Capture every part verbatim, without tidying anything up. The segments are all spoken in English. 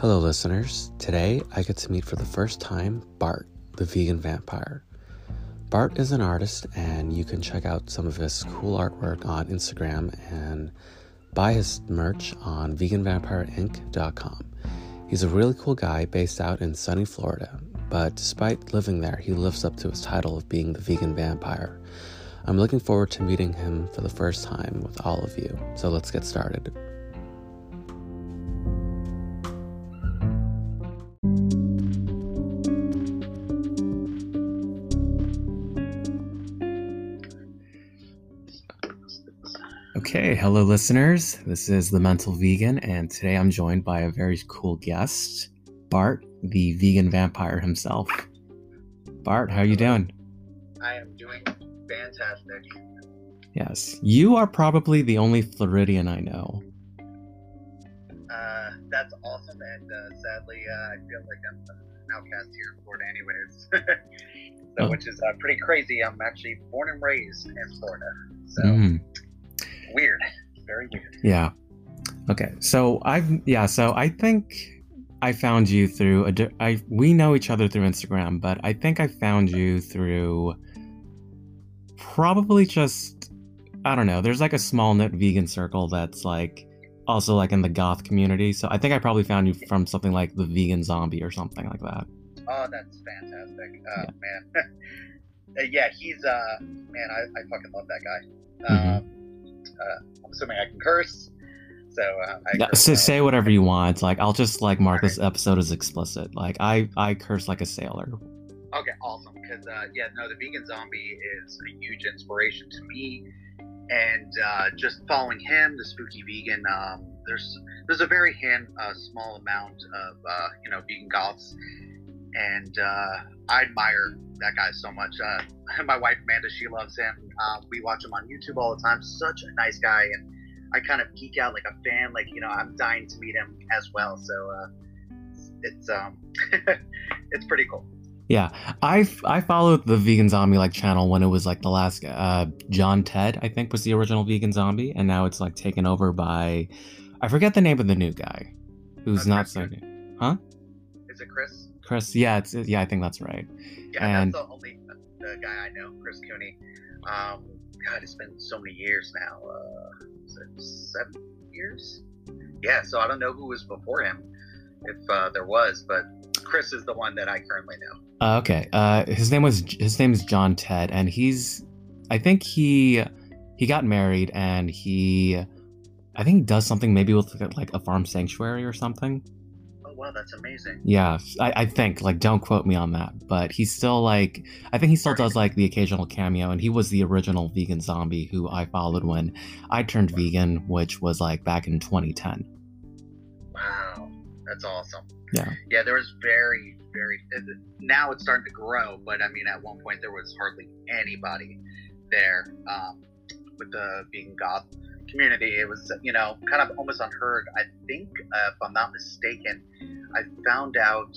Hello listeners, today I get to meet for the first time Bart, the vegan vampire. Bart is an artist and you can check out some of his cool artwork on Instagram and buy his merch on vegan vampire inc dot com. He's a really cool guy based out in sunny Florida, but despite living there, he lives up to his title of being the vegan vampire. I'm looking forward to meeting him for the first time with all of you, so let's get started. Okay, hello listeners, this is The Mental Vegan, and today I'm joined by a very cool guest, Bart, the vegan vampire himself. Bart, how are you doing? I am doing fantastic. Yes, you are probably the only Floridian I know. Uh, that's awesome, and uh, sadly, uh, I feel like I'm an outcast here in Florida anyways, so, oh. which is uh, pretty crazy. I'm actually born and raised in Florida, so... Mm. Weird. Very weird. Yeah. Okay. So I've, yeah, so I think I found you through, a, I, we know each other through Instagram, but I think I found you through probably just, I don't know, there's like a small knit vegan circle that's like also like in the goth community. So I think I probably found you from something like the Vegan Zombie or something like that. Oh, that's fantastic. Uh, yeah. Man. yeah, he's, uh, man, I, I fucking love that guy. Mm-hmm. Um, Uh, I'm assuming I can curse, so uh, I yeah, curse so say whatever you want. Like I'll just like mark this episode as explicit. Like I, I curse like a sailor. Okay, awesome. Because uh, yeah, no, the Vegan Zombie is a huge inspiration to me, and uh, just following him, the Spooky Vegan. Um, there's there's a very hand uh, small amount of uh, you know vegan goths, and uh, I admire that guy so much. Uh, my wife Amanda, she loves him. Uh, we watch him on YouTube all the time. Such a nice guy, and I kind of geek out like a fan. Like you know, I'm dying to meet him as well. So uh, it's um, it's pretty cool. Yeah, I I followed the Vegan Zombie like channel when it was like the last uh, John Ted I think was the original Vegan Zombie, and now it's like taken over by I forget the name of the new guy who's uh, not so new, huh? Is it Chris? Chris, yeah, it's yeah, I think that's right. Yeah, and that's the only uh, the guy I know, Chris Cooney. Um, God, it's been so many years now. Uh, is it seven years? Yeah, so I don't know who was before him, if uh, there was, but Chris is the one that I currently know. Uh, okay, uh, his name was his name is John Ted, and he's, I think he he got married, and he, I think he does something maybe with like a farm sanctuary or something. Wow, that's amazing. Yeah, I, I think like don't quote me on that, but he's still like I think he still does like the occasional cameo, and he was the original Vegan Zombie who I followed when I turned wow. vegan, which was like back in twenty ten. Wow, that's awesome. Yeah, yeah, there was very, very. Now it's starting to grow, but I mean, at one point there was hardly anybody there um, with the vegan goth community. It was, you know, kind of almost unheard. I think, uh, if I'm not mistaken, I found out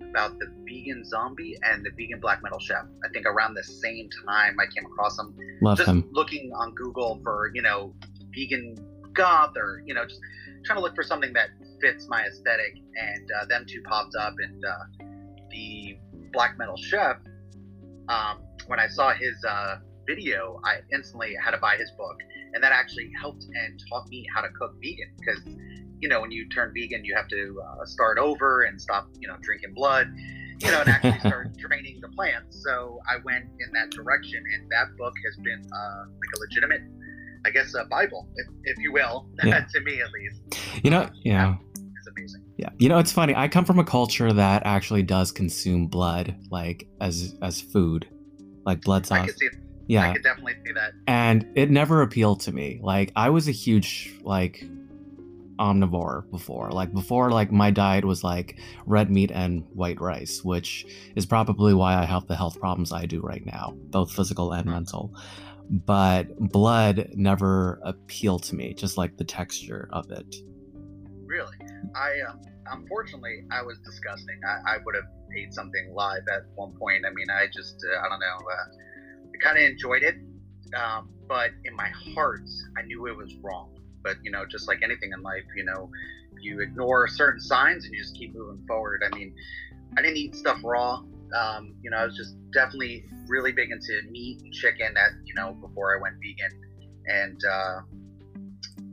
about the Vegan Zombie and the Vegan Black Metal Chef. I think around the same time I came across them. Love just him. Looking on Google for, you know, vegan goth or, you know, just trying to look for something that fits my aesthetic. And uh, them two popped up, and uh, the Black Metal Chef, um, when I saw his uh, video, I instantly had to buy his book. And that actually helped and taught me how to cook vegan, because, you know, when you turn vegan, you have to uh, start over and stop, you know, drinking blood, you know, and actually start draining the plants. So I went in that direction, and that book has been uh, like a legitimate, I guess, a Bible, if, if you will, yeah. to me at least. You know, yeah. It's amazing. Yeah. You know, it's funny. I come from a culture that actually does consume blood, like as as food, like blood sauce. I can see it. Yeah, I could definitely see that. And it never appealed to me. Like I was a huge like omnivore before. Like before, like my diet was like red meat and white rice, which is probably why I have the health problems I do right now, both physical and mm-hmm. mental. But blood never appealed to me, just like the texture of it. Really, I um, unfortunately I was disgusting. I, I would have ate something live at one point. I mean, I just uh, I don't know. Uh, kind of enjoyed it, um, but in my heart I knew it was wrong. but, you know, just like anything in life, you know, you ignore certain signs and you just keep moving forward. I mean, I didn't eat stuff raw. Um, you know, I was just definitely really big into meat and chicken that, you know, before I went vegan. And uh,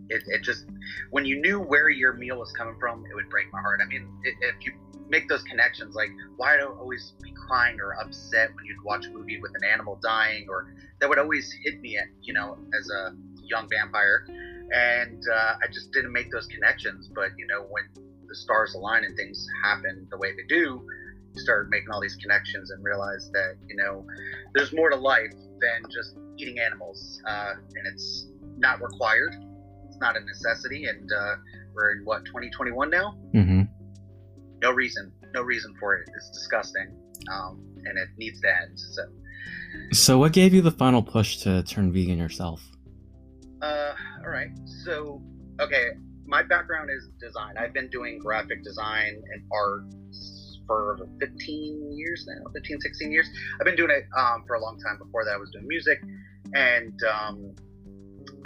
it, it just, when you knew where your meal was coming from, it would break my heart. I mean, it, if you make those connections, like why do I always be crying or upset when you'd watch a movie with an animal dying, or that would always hit me at, you know, as a young vampire. And uh, I just didn't make those connections. But, you know, when the stars align and things happen the way they do, you start making all these connections and realize that, you know, there's more to life than just eating animals. Uh, and it's not required. It's not a necessity. And uh, we're in, what, twenty twenty-one now? Mm-hmm. No reason. No reason for it. It's disgusting. Um, and it needs to end. So. so what gave you the final push to turn vegan yourself? Uh, all right. So, okay. My background is design. I've been doing graphic design and art for fifteen years now, fifteen, sixteen years. I've been doing it um, for a long time. Before that, I was doing music. And um,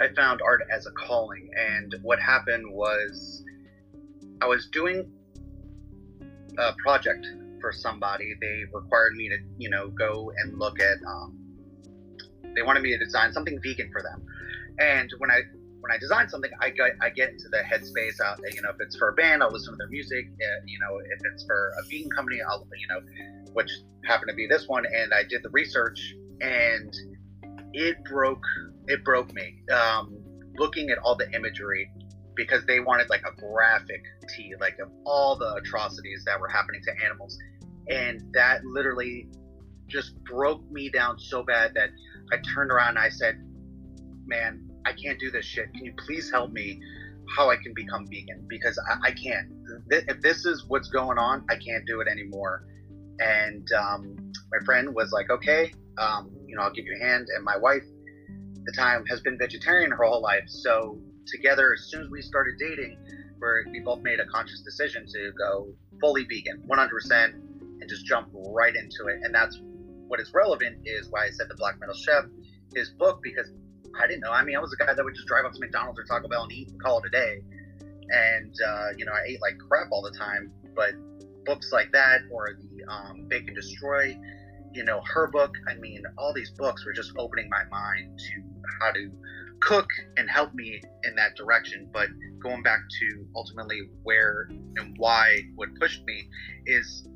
I found art as a calling. And what happened was I was doing a project for somebody. They required me to, you know, go and look at, um, they wanted me to design something vegan for them. And when I when I design something, I get, I get into the headspace. Out, you know, if it's for a band, I'll listen to their music. If, you know, if it's for a vegan company, I'll, you know, which happened to be this one. And I did the research, and it broke it broke me. Um, looking at all the imagery, because they wanted like a graphic tee, like of all the atrocities that were happening to animals, and that literally just broke me down so bad that I turned around and I said, man, I can't do this shit. Can you please help me how I can become vegan? Because I, I can't. Th- if this is what's going on, I can't do it anymore. And um, my friend was like, okay, um, you know, I'll give you a hand. And my wife at the time has been vegetarian her whole life. So together, as soon as we started dating, where we both made a conscious decision to go fully vegan, one hundred percent, and just jump right into it. And that's what is relevant is why I said The Black Metal Chef, his book, because I didn't know. I mean, I was a guy that would just drive up to McDonald's or Taco Bell and eat and call it a day. And, uh, you know, I ate like crap all the time. But books like that, or the um, Bake and Destroy, you know, her book. I mean, all these books were just opening my mind to how to cook and help me in that direction. But going back to ultimately where and why what pushed me is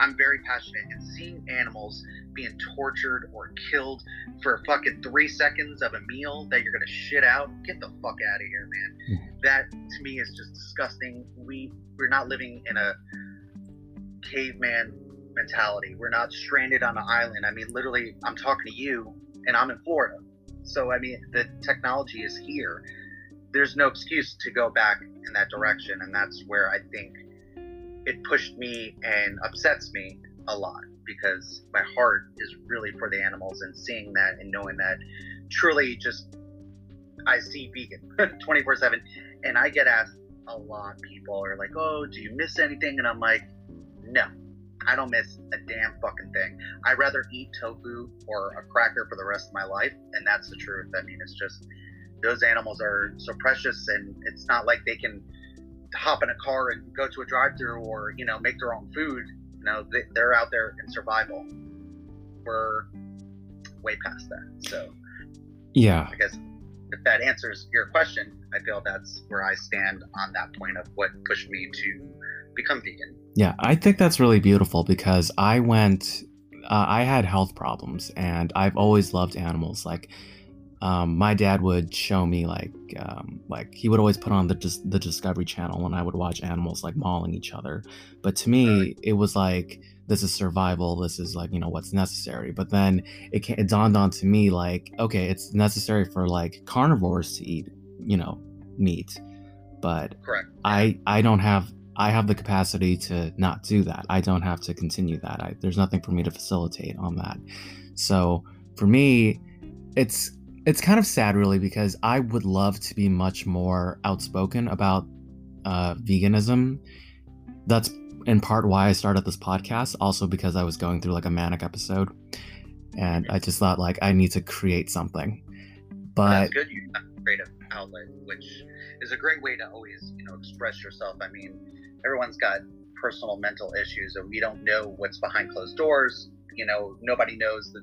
I'm very passionate, and seeing animals being tortured or killed for fucking three seconds of a meal that you're gonna shit out, get the fuck out of here, man. That to me is just disgusting. We we're not living in a caveman mentality. We're not stranded on an island. I mean, literally, I'm talking to you, and I'm in Florida. So I mean, the technology is here. There's no excuse to go back in that direction, and that's where I think it pushed me and upsets me a lot, because my heart is really for the animals, and seeing that and knowing that truly just I see vegan twenty-four seven. And I get asked a lot, people are like, oh, do you miss anything? And I'm like, no, I don't miss a damn fucking thing. I'd rather eat tofu or a cracker for the rest of my life. And that's the truth. I mean, it's just those animals are so precious, and it's not like they can hop in a car and go to a drive-through or, you know, make their own food. You know, they, they're out there in survival. We're way past that. So yeah, I guess if that answers your question, I feel that's where I stand on that point of what pushed me to become vegan. Yeah, I think that's really beautiful, because I went, uh, I had health problems, and I've always loved animals. Like, Um, my dad would show me, like, um, like he would always put on the dis- the Discovery Channel, and I would watch animals like mauling each other. But to me, it was like, this is survival. This is like, you know, what's necessary. But then it, can- it dawned on to me, like, okay, it's necessary for like carnivores to eat, you know, meat. But correct. I I don't have I have the capacity to not do that. I don't have to continue that. I, there's nothing for me to facilitate on that. So for me, it's It's kind of sad, really, because I would love to be much more outspoken about uh, veganism. That's in part why I started this podcast, also because I was going through like a manic episode, and I just thought, like, I need to create something. But that's good. You have a creative outlet, which is a great way to always, you know, express yourself. I mean, everyone's got personal mental issues, and we don't know what's behind closed doors. You know, nobody knows the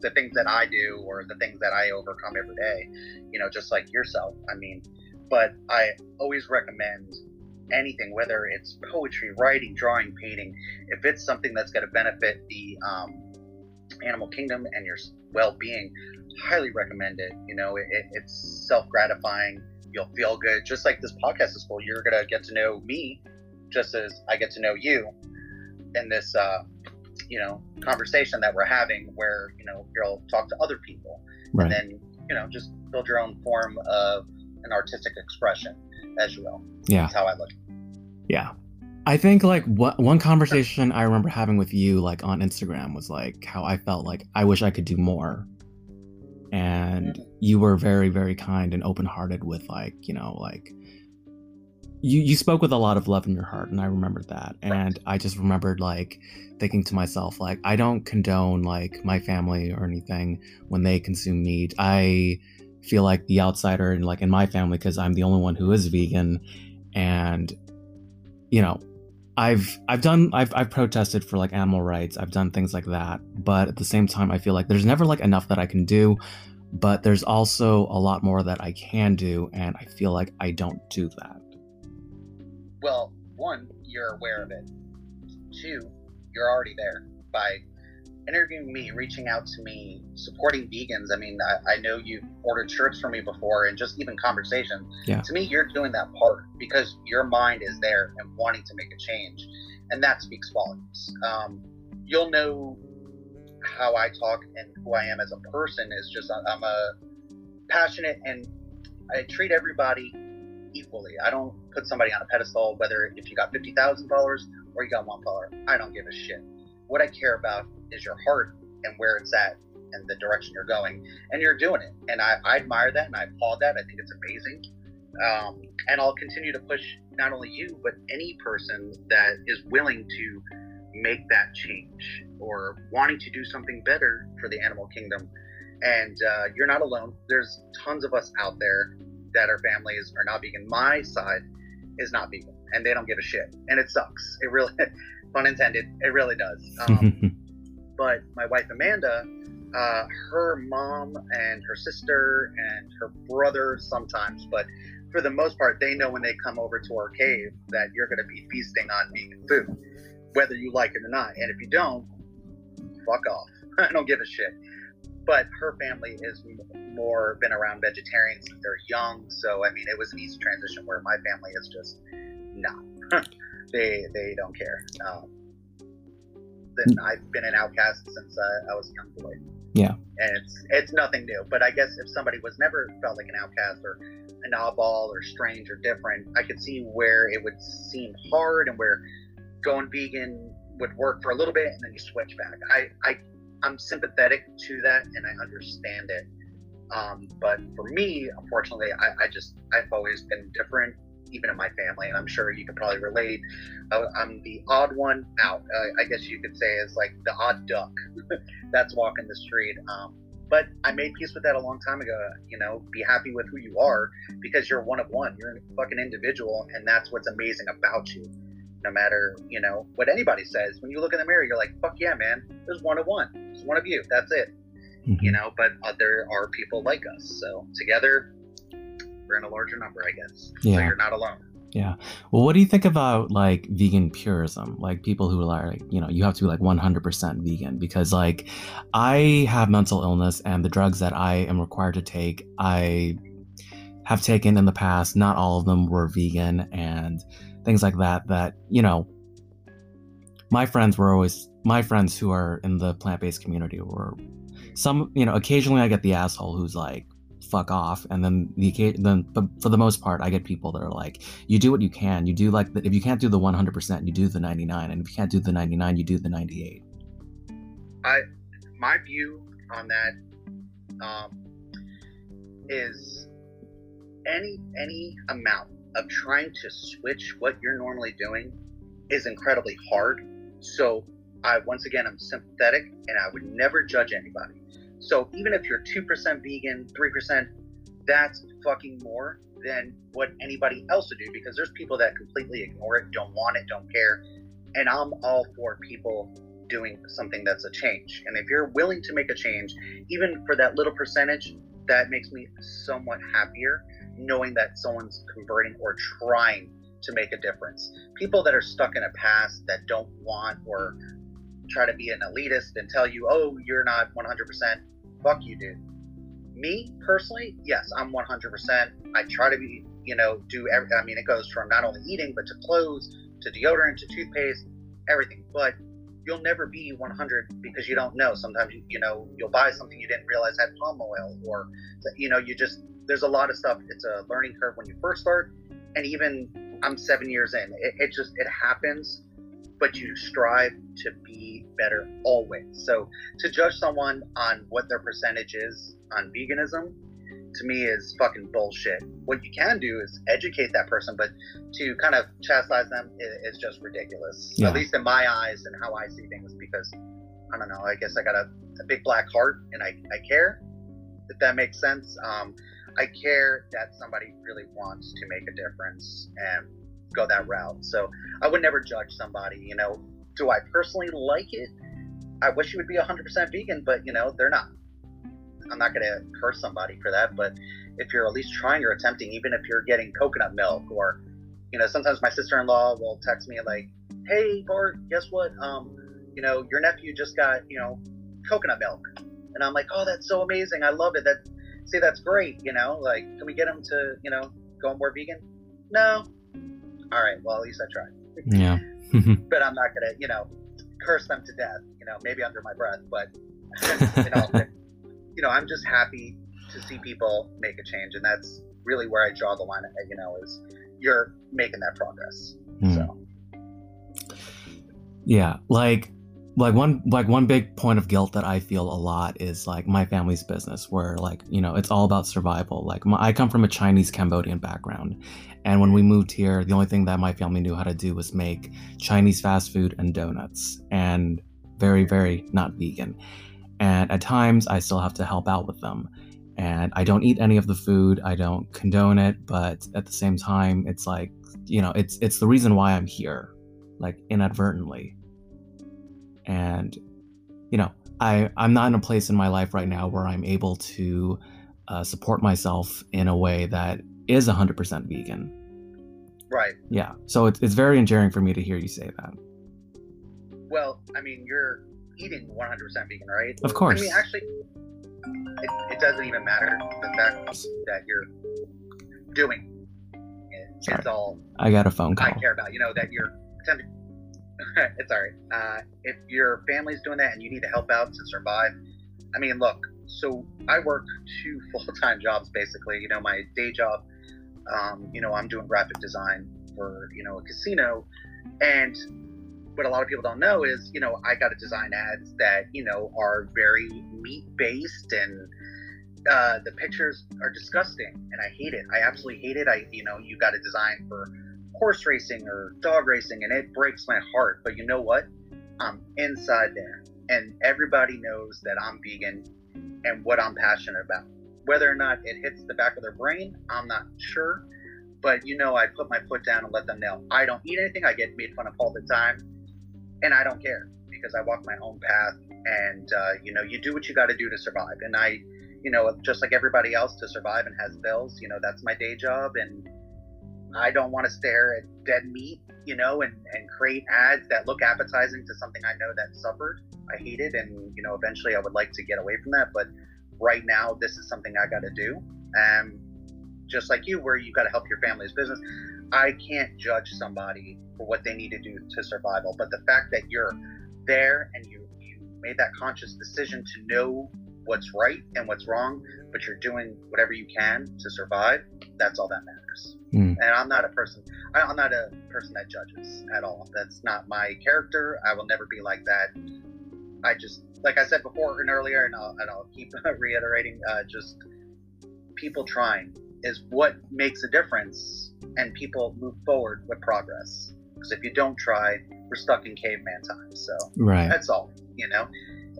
the things that I do or the things that I overcome every day. You know, just like yourself. I mean, but I always recommend anything, whether it's poetry, writing, drawing, painting, if it's something that's going to benefit the um, animal kingdom and your well-being, highly recommend it. You know, it, it's self-gratifying. You'll feel good. Just like this podcast is cool, you're going to get to know me just as I get to know you in this, uh, you know, conversation that we're having, where, you know, you'll talk to other people. Right. And then, you know, just build your own form of an artistic expression as you will. Yeah. That's how I look. Yeah. I think like what, one conversation I remember having with you, like on Instagram, was like how I felt like I wish I could do more. And mm-hmm. you were very, very kind and open-hearted with, like, you know, like you, you spoke with a lot of love in your heart. And I remembered that. Right. And I just remembered like thinking to myself, like, I don't condone like my family or anything when they consume meat. I feel like the outsider and like in my family, because I'm the only one who is vegan. And, you know, I've I've done I've I've protested for like animal rights. I've done things like that. But at the same time, I feel like there's never like enough that I can do. But there's also a lot more that I can do. And I feel like I don't do that. Well, one, you're aware of it. Two, you're already there by interviewing me, reaching out to me, supporting vegans. I mean, I, I know you've ordered shirts from me before, and just even conversations. Yeah. To me, you're doing that part because your mind is there and wanting to make a change. And that speaks volumes. Um, you'll know how I talk and who I am as a person is just, I'm a passionate, and I treat everybody equally. I don't put somebody on a pedestal, whether if you got fifty thousand followers or you got one follower, I don't give a shit. What I care about is your heart and where it's at and the direction you're going, and you're doing it. And I, I admire that, and I applaud that. I think it's amazing. Um, and I'll continue to push not only you, but any person that is willing to make that change or wanting to do something better for the animal kingdom. And uh, you're not alone. There's tons of us out there that our families are not vegan. My side is not vegan, and they don't give a shit. And it sucks. It really, pun intended, it really does. Um, But my wife, Amanda, uh, her mom and her sister and her brother sometimes, but for the most part, they know when they come over to our cave that you're going to be feasting on vegan food, whether you like it or not. And if you don't, fuck off. I don't give a shit. But her family is more been around vegetarians since they're young. So, I mean, it was an easy transition, where my family is just, nah, they, they don't care. Um, And I've been an outcast since uh, I was a young boy. Yeah. And it's it's nothing new. But I guess if somebody was never felt like an outcast or an oddball or strange or different, I could see where it would seem hard and where going vegan would work for a little bit and then you switch back. I, I, I'm sympathetic to that, and I understand it. Um, but for me, unfortunately, I, I just, I've always been different, even in my family, and I'm sure you could probably relate. Uh, I'm the odd one out, uh, I guess you could say, is like the odd duck that's walking the street. Um, but I made peace with that a long time ago. You know, be happy with who you are, because you're one of one. You're a fucking individual, and that's what's amazing about you. No matter, you know, what anybody says, when you look in the mirror, you're like, fuck yeah, man, there's one of one. There's one of you. That's it. Mm-hmm. You know, but uh, there are people like us. So together, in a larger number, I guess. Yeah. So you're not alone. Yeah. Well, what do you think about like vegan purism? Like people who are like, you know, you have to be like one hundred percent vegan, because like I have mental illness, and the drugs that I am required to take, I have taken in the past, not all of them were vegan and things like that, that, you know, my friends were always, my friends who are in the plant-based community were some, you know, occasionally I get the asshole who's like, fuck off, and then the then but for the most part I get people that are like, you do what you can, you do like the, if you can't do the one hundred percent you do the ninety-nine, and if you can't do the ninety-nine you do the ninety-eight. I my view on that um is any any amount of trying to switch what you're normally doing is incredibly hard. So I once again, I'm sympathetic, and I would never judge anybody. So even if you're two percent vegan, three percent that's fucking more than what anybody else would do, because there's people that completely ignore it, don't want it, don't care. And I'm all for people doing something that's a change. And if you're willing to make a change, even for that little percentage, that makes me somewhat happier knowing that someone's converting or trying to make a difference. People that are stuck in a past that don't want or try to be an elitist and tell you, oh, you're not one hundred percent, fuck you, dude. Me personally, yes, I'm one hundred percent. I try to be, you know, do every, I mean, it goes from not only eating, but to clothes, to deodorant, to toothpaste, everything. But you'll never be one hundred because you don't know. Sometimes, you, you know, you'll buy something you didn't realize had palm oil, or, you know, you just, there's a lot of stuff. It's a learning curve when you first start. And even I'm seven years in, it, it just, it happens, but you strive to be better always. So to judge someone on what their percentage is on veganism, to me, is fucking bullshit. What you can do is educate that person, but to kind of chastise them is, is just ridiculous. Yeah. At least in my eyes and how I see things, because I don't know, I guess I got a, a big black heart and I, I care, if that makes sense. Um, I care that somebody really wants to make a difference and go that route. So I would never judge somebody, you know. Do I personally like it? I wish you would be one hundred percent vegan, but you know, they're not. I'm not going to curse somebody for that, but if you're at least trying or attempting, even if you're getting coconut milk, or, you know, sometimes my sister-in-law will text me like, hey, Bart, guess what? Um, you know, your nephew just got, you know, coconut milk. And I'm like, oh, that's so amazing. I love it. That, see, that's great. You know, like, can we get him to, you know, go more vegan? No. All right. Well, at least I tried. Yeah. But I'm not going to, you know, curse them to death, you know, maybe under my breath, but, you know, you know, I'm just happy to see people make a change, and that's really where I draw the line. You know, is you're making that progress. Mm. So, yeah, like, like one, like one big point of guilt that I feel a lot is like my family's business, where like, you know, it's all about survival. Like, my, I come from a Chinese Cambodian background, and when we moved here, the only thing that my family knew how to do was make Chinese fast food and donuts, and very, very not vegan. And at times I still have to help out with them, and I don't eat any of the food. I don't condone it, but at the same time, it's like, you know, it's, it's the reason why I'm here, like, inadvertently. And, you know, I, I'm not in a place in my life right now where I'm able to uh, support myself in a way that is one hundred percent vegan. Right. Yeah. So it's, it's very endearing for me to hear you say that. Well, I mean, you're eating one hundred percent vegan, right? Of course. I mean, actually, it, it doesn't even matter the fact that you're doing it. Sorry. It's all I got a phone call. I care about, you know, that you're attempting. It's all right. Uh, if your family's doing that and you need to help out to survive, I mean, look, so I work two full-time jobs, basically. You know, my day job, um, you know, I'm doing graphic design for, you know, a casino, and what a lot of people don't know is, you know, I got to design ads that, you know, are very meat-based, and uh, the pictures are disgusting, and I hate it. I absolutely hate it. I, you know, you got to design for horse racing or dog racing, and it breaks my heart. But you know what? I'm inside there, and everybody knows that I'm vegan and what I'm passionate about. Whether or not it hits the back of their brain, I'm not sure. But, you know, I put my foot down and let them know. I don't eat anything. I get made fun of all the time. And I don't care, because I walk my own path, and, uh, you know, you do what you got to do to survive. And I, you know, just like everybody else, to survive and has bills, you know, that's my day job. And I don't want to stare at dead meat, you know, and, and create ads that look appetizing to something I know that suffered. I hate it. And, you know, eventually I would like to get away from that. But right now, this is something I got to do. Um, just like you, where you got to help your family's business. I can't judge somebody for what they need to do to survival, but the fact that you're there and you, you made that conscious decision to know what's right and what's wrong, but you're doing whatever you can to survive, that's all that matters. Mm. And I'm not a person, I, I'm not a person that judges at all. That's not my character. I will never be like that. I just, like I said before and earlier, and I'll, and I'll keep reiterating, uh, just people trying is what makes a difference, and people move forward with progress. Because if you don't try, we're stuck in caveman time. So right. That's all, you know.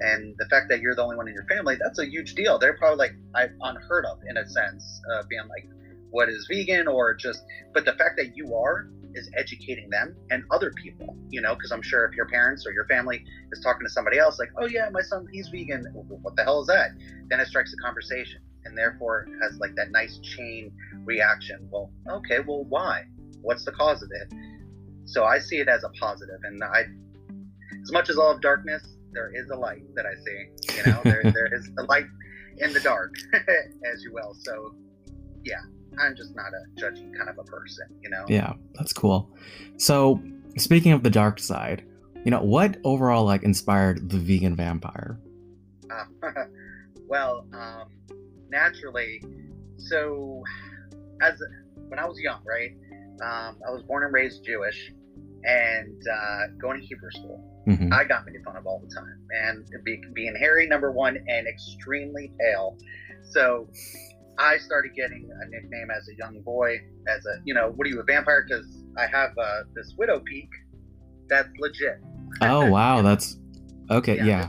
And the fact that you're the only one in your family, that's a huge deal. They're probably like, I've unheard of, in a sense, uh, being like, what is vegan, or just, but the fact that you are is educating them and other people, you know, because I'm sure if your parents or your family is talking to somebody else, like, oh yeah, my son, he's vegan. What the hell is that? Then it strikes a conversation, and therefore it has like that nice chain reaction. Well, okay, well, why? What's the cause of it? So I see it as a positive, and I, as much as I love darkness, there is a light that I see, you know, there there is a light in the dark, as you will. So yeah, I'm just not a judging kind of a person, you know? Yeah, that's cool. So speaking of the dark side, you know, what overall like inspired the Vegan Vampire? Uh, well, um, naturally, so as when I was young, right, um, I was born and raised Jewish and uh, going to Hebrew school. Mm-hmm. I got made fun of all the time, and be, being hairy, number one, and extremely pale. So I started getting a nickname as a young boy, as a, you know, what are you, a vampire? Because I have uh, this widow peak that's legit. Oh, wow. That's, okay, yeah. yeah.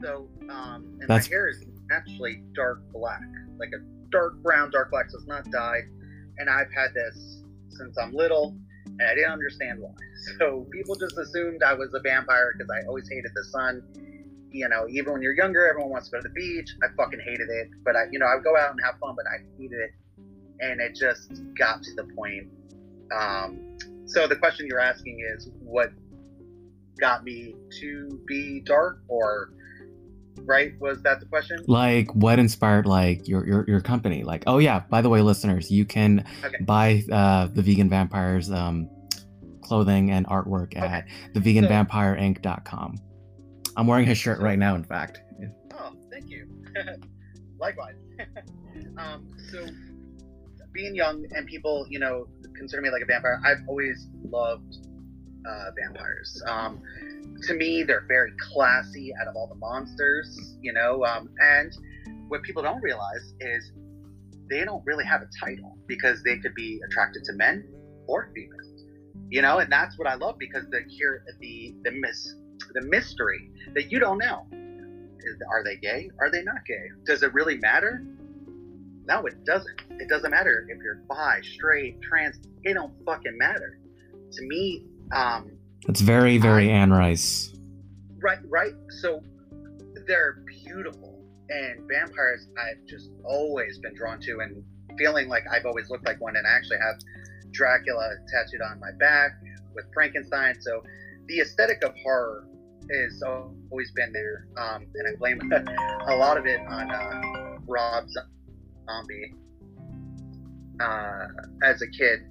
So, um, and that's... my hair is actually dark black, like a dark brown, dark black, so it's not dyed. And I've had this since I'm little, and I didn't understand why. So people just assumed I was a vampire because I always hated the sun. You know, even when you're younger, everyone wants to go to the beach. I fucking hated it. But, I, you know, I would go out and have fun, but I hated it. And it just got to the point. Um, so the question you're asking is what got me to be dark, or, right? Was that the question? Like, what inspired, like, your your, your company? Like, oh, yeah, by the way, listeners, you can okay. buy uh, the Vegan Vampires um, clothing and artwork at okay. the vegan vampire inc dot com. I'm wearing his shirt right now, in fact. Oh, thank you. Likewise. um, so being young and people, you know, consider me like a vampire, I've always loved uh, vampires. Um, to me, they're very classy out of all the monsters, you know, um, and what people don't realize is they don't really have a title because they could be attracted to men or females, you know, and that's what I love because the cure, the, the miss. the mystery that you don't know. Are they gay? Are they not gay? Does it really matter? No, it doesn't. It doesn't matter if you're bi, straight, trans. It don't fucking matter. To me, um... It's very, very I, Anne Rice. Right, right. So they're beautiful. And vampires I've just always been drawn to and feeling like I've always looked like one. And I actually have Dracula tattooed on my back with Frankenstein. So the aesthetic of horror has always been there, um, and I blame a lot of it on uh, Rob Zombie. Uh, as a kid,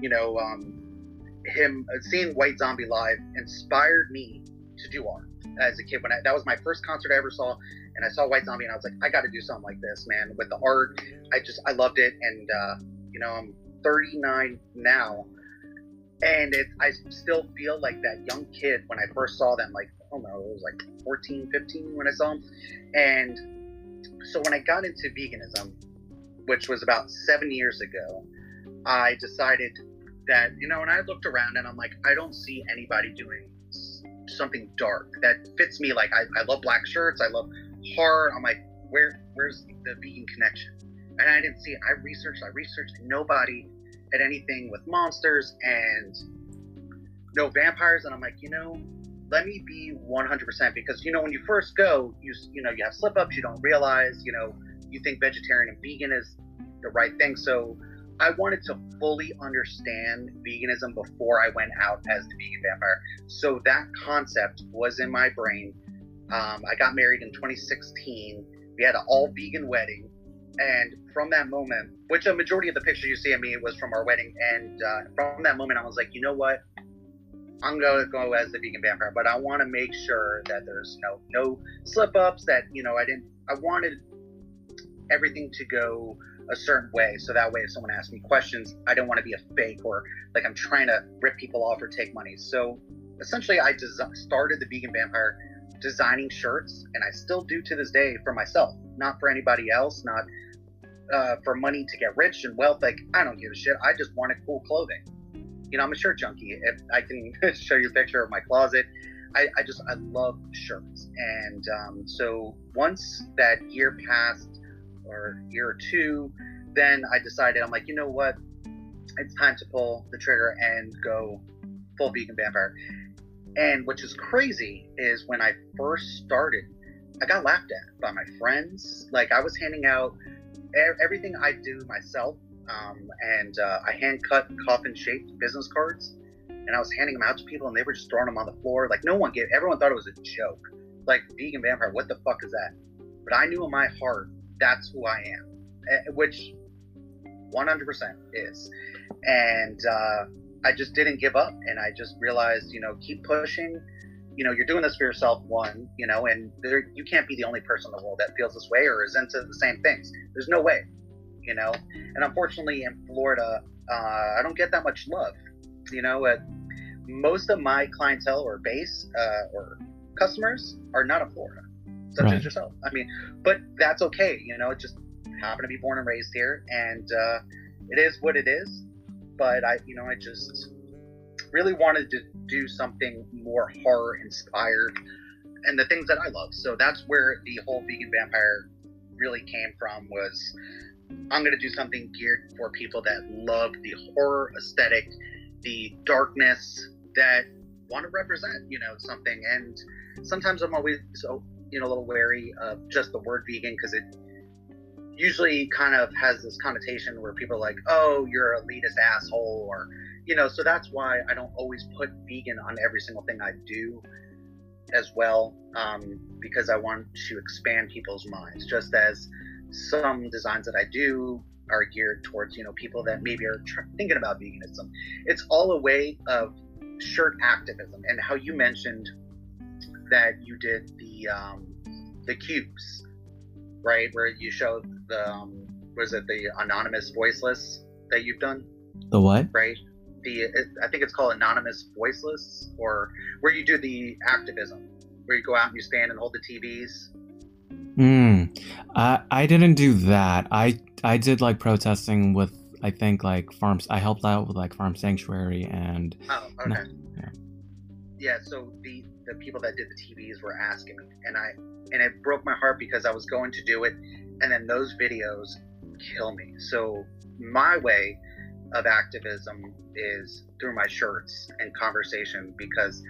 you know, um, him seeing White Zombie live inspired me to do art. As a kid, when I, that was my first concert I ever saw, and I saw White Zombie, and I was like, I got to do something like this, man. With the art, I just I loved it, and uh, you know, I'm thirty-nine now. And it, I still feel like that young kid when I first saw them, like, I don't know, it was like fourteen, fifteen when I saw them. And so when I got into veganism, which was about seven years ago, I decided that, you know, and I looked around and I'm like, I don't see anybody doing something dark that fits me. Like, I, I love black shirts. I love horror. I'm like, where, where's the vegan connection? And I didn't see it. I researched, I researched, and nobody at anything with monsters and no vampires. And I'm like, you know, let me be one hundred percent, because, you know, when you first go, you you know, you have slip ups, you don't realize, you know, you think vegetarian and vegan is the right thing. So I wanted to fully understand veganism before I went out as the Vegan Vampire. So that concept was in my brain. Um, I got married in twenty sixteen. We had an all vegan wedding. And from that moment, which a majority of the picture you see of me was from our wedding, and uh, from that moment I was like, you know what, I'm going to go as the Vegan Vampire, but I want to make sure that there's no no slip-ups, that, you know, I didn't, I wanted everything to go a certain way, so that way if someone asks me questions, I don't want to be a fake or like I'm trying to rip people off or take money. So essentially I des- started the Vegan Vampire designing shirts, and I still do to this day for myself, not for anybody else, not uh, for money to get rich and wealth. Like, I don't give a shit. I just wanted cool clothing. You know, I'm a shirt junkie. If I can show you a picture of my closet, I, I just, I love shirts. And um, so once that year passed, or year or two, then I decided, I'm like, you know what? It's time to pull the trigger and go full Vegan Vampire. And which is crazy is when I first started, I got laughed at by my friends. Like, I was handing out everything I do myself. Um, and uh, I hand cut coffin shaped business cards, and I was handing them out to people, and they were just throwing them on the floor. Like, no one gave, everyone thought it was a joke. Like, Vegan Vampire, what the fuck is that? But I knew in my heart, that's who I am, which one hundred percent is. And uh, I just didn't give up. And I just realized, you know, keep pushing. You know, you're doing this for yourself, one, you know, and there, you can't be the only person in the world that feels this way or is into the same things. There's no way. You know, and unfortunately in Florida, uh, I don't get that much love. You know, uh, most of my clientele or base uh, or customers are not in Florida, such right. as yourself. I mean, but that's okay. You know, it just happened to be born and raised here, and uh, it is what it is. But I, you know, I just really wanted to do something more horror inspired and the things that I love. So that's where the whole Vegan Vampire really came from, was I'm going to do something geared for people that love the horror aesthetic, the darkness, that want to represent, you know, something. And sometimes I'm always, so, you know, a little wary of just the word vegan, because it usually kind of has this connotation where people are like, oh, you're an elitist asshole, or, you know, so that's why I don't always put vegan on every single thing I do as well, um, because I want to expand people's minds, just as some designs that I do are geared towards, you know, people that maybe are tr- thinking about veganism. It's all a way of shirt activism. And how you mentioned that you did the um, the cubes, right? Where you showed the, um, was it the anonymous voiceless that you've done? The what? Right. The it, I think it's called anonymous voiceless, or where you do the activism, where you go out and you stand and hold the T Vs. Hmm. I I didn't do that. I I did like protesting with, I think, like farms. I helped out with like farm sanctuary and. Oh, okay. No, yeah. yeah. So the the people that did the T Vs were asking me, and I and it broke my heart, because I was going to do it, and then those videos kill me. So my way of activism is through my shirts and conversation, because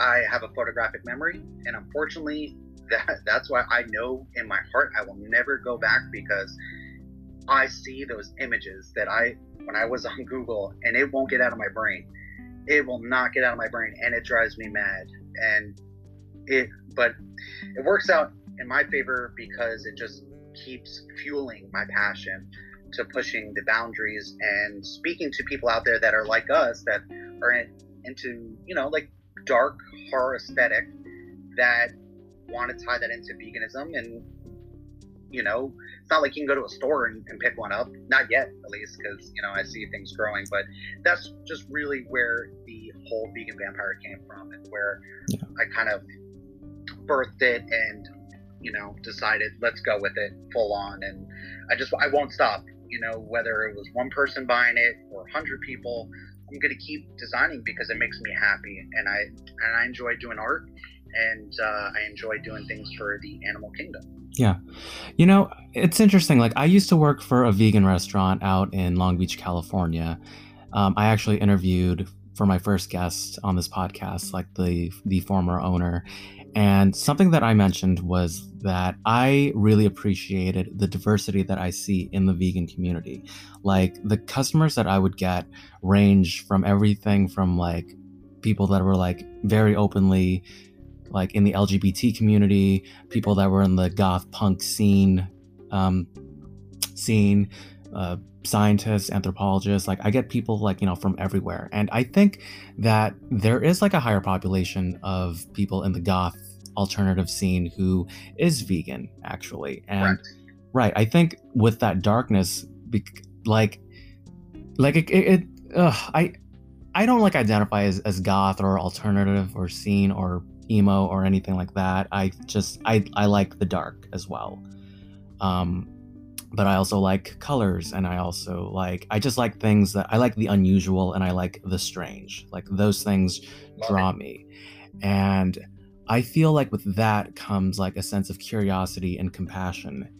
I have a photographic memory, and unfortunately. That, that's why I know in my heart I will never go back, because I see those images that I, when I was on Google, and it won't get out of my brain. It will not get out of my brain, and it drives me mad. And it, but it works out in my favor, because it just keeps fueling my passion to pushing the boundaries and speaking to people out there that are like us, that are in, into, you know, like dark horror aesthetic, that want to tie that into veganism. And you know, it's not like you can go to a store and, and pick one up, not yet at least, because you know I see things growing. But that's just really where the whole Vegan Vampire came from, and where yeah. I kind of birthed it, and you know decided let's go with it full on. And I just I won't stop, you know whether it was one person buying it or one hundred people, I'm going to keep designing, because it makes me happy, and I and I enjoy doing art. And uh, I enjoy doing things for the animal kingdom. Yeah. You know, it's interesting. Like, I used to work for a vegan restaurant out in Long Beach, California. Um, I actually interviewed for my first guest on this podcast, like the the former owner. And something that I mentioned was that I really appreciated the diversity that I see in the vegan community. Like, the customers that I would get range from everything from, like, people that were, like, very openly like in the L G B T community, people that were in the goth punk scene, um, scene, uh, scientists, anthropologists. Like I get people like, you know, from everywhere. And I think that there is like a higher population of people in the goth alternative scene who is vegan actually. And right. right I think with that darkness, like, like it, it, it ugh, I, I don't like identify as, as goth or alternative or scene or emo or anything like that. I just I I like the dark as well, um, but I also like colors, and I also like I just like things that I like the unusual, and I like the strange. Like those things draw me, And I feel like with that comes like a sense of curiosity and compassion.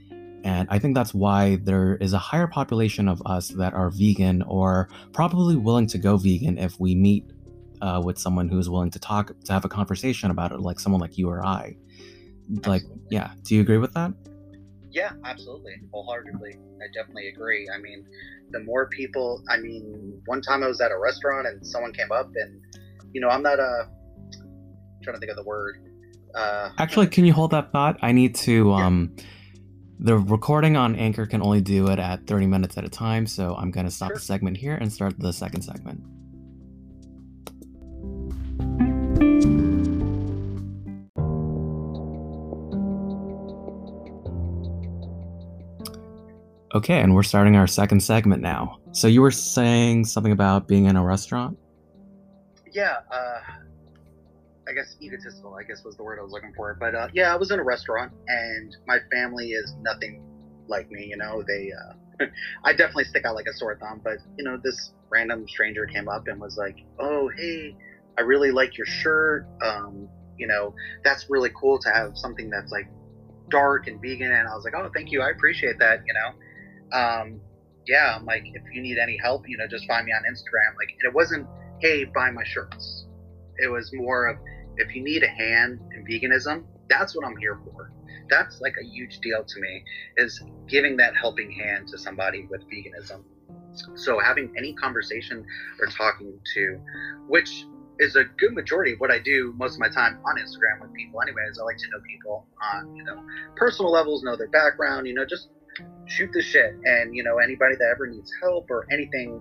And I think that's why there is a higher population of us that are vegan or probably willing to go vegan if we meet uh, with someone who's willing to talk, to have a conversation about it, like someone like you or I. Like, absolutely. Yeah. Do you agree with that? Yeah, absolutely. Wholeheartedly. I definitely agree. I mean, the more people, I mean, one time I was at a restaurant and someone came up and, you know, I'm not a, I'm trying to think of the word. Uh, Actually, can you hold that thought? I need to, yeah. um, the recording on Anchor can only do it at thirty minutes at a time. So I'm going to stop sure. the segment here and start the second segment. Okay, and we're starting our second segment now. So you were saying something about being in a restaurant? Yeah, uh, I guess egotistical, I guess was the word I was looking for. But uh, yeah, I was in a restaurant, and my family is nothing like me, you know. They, uh, I definitely stick out like a sore thumb, but, you know, this random stranger came up and was like, oh, hey, I really like your shirt. Um, you know, that's really cool to have something that's like dark and vegan. And I was like, oh, thank you. I appreciate that, you know. Um, yeah, I'm like, if you need any help, you know, just find me on Instagram. Like, and it wasn't, hey, buy my shirts. It was more of, if you need a hand in veganism, that's what I'm here for. That's like a huge deal to me, is giving that helping hand to somebody with veganism. So having any conversation or talking to, which is a good majority of what I do most of my time on Instagram with people anyways. I like to know people on, you know, personal levels, know their background, you know, just shoot the shit. And, you know, anybody that ever needs help or anything,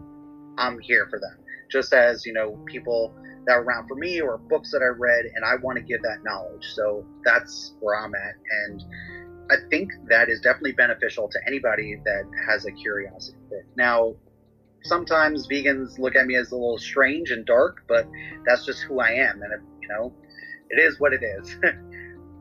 I'm here for them. Just as, you know, people that are around for me or books that I read, and I want to give that knowledge. So that's where I'm at. And I think that is definitely beneficial to anybody that has a curiosity fit. Now, sometimes vegans look at me as a little strange and dark, but that's just who I am. And, if, you know, it is what it is.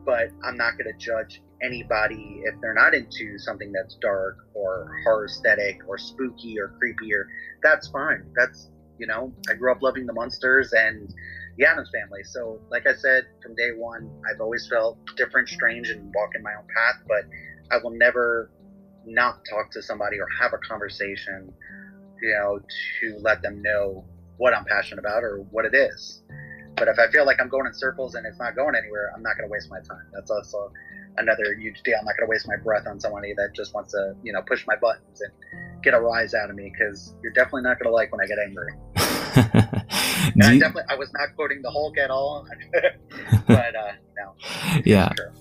But I'm not going to judge anybody if they're not into something that's dark or horror aesthetic or spooky or creepy, or that's fine. That's, you know, I grew up loving the Munsters and the Addams Family. So like I said, from day one, I've always felt different, strange, and walking my own path, but I will never not talk to somebody or have a conversation, you know, to let them know what I'm passionate about or what it is. But if I feel like I'm going in circles and it's not going anywhere, I'm not going to waste my time. That's also another huge deal. I'm not going to waste my breath on somebody that just wants to, you know, push my buttons and get a rise out of me, because you're definitely not going to like when I get angry. And I, definitely, I was not quoting the Hulk at all. But uh, no. Yeah. Sure.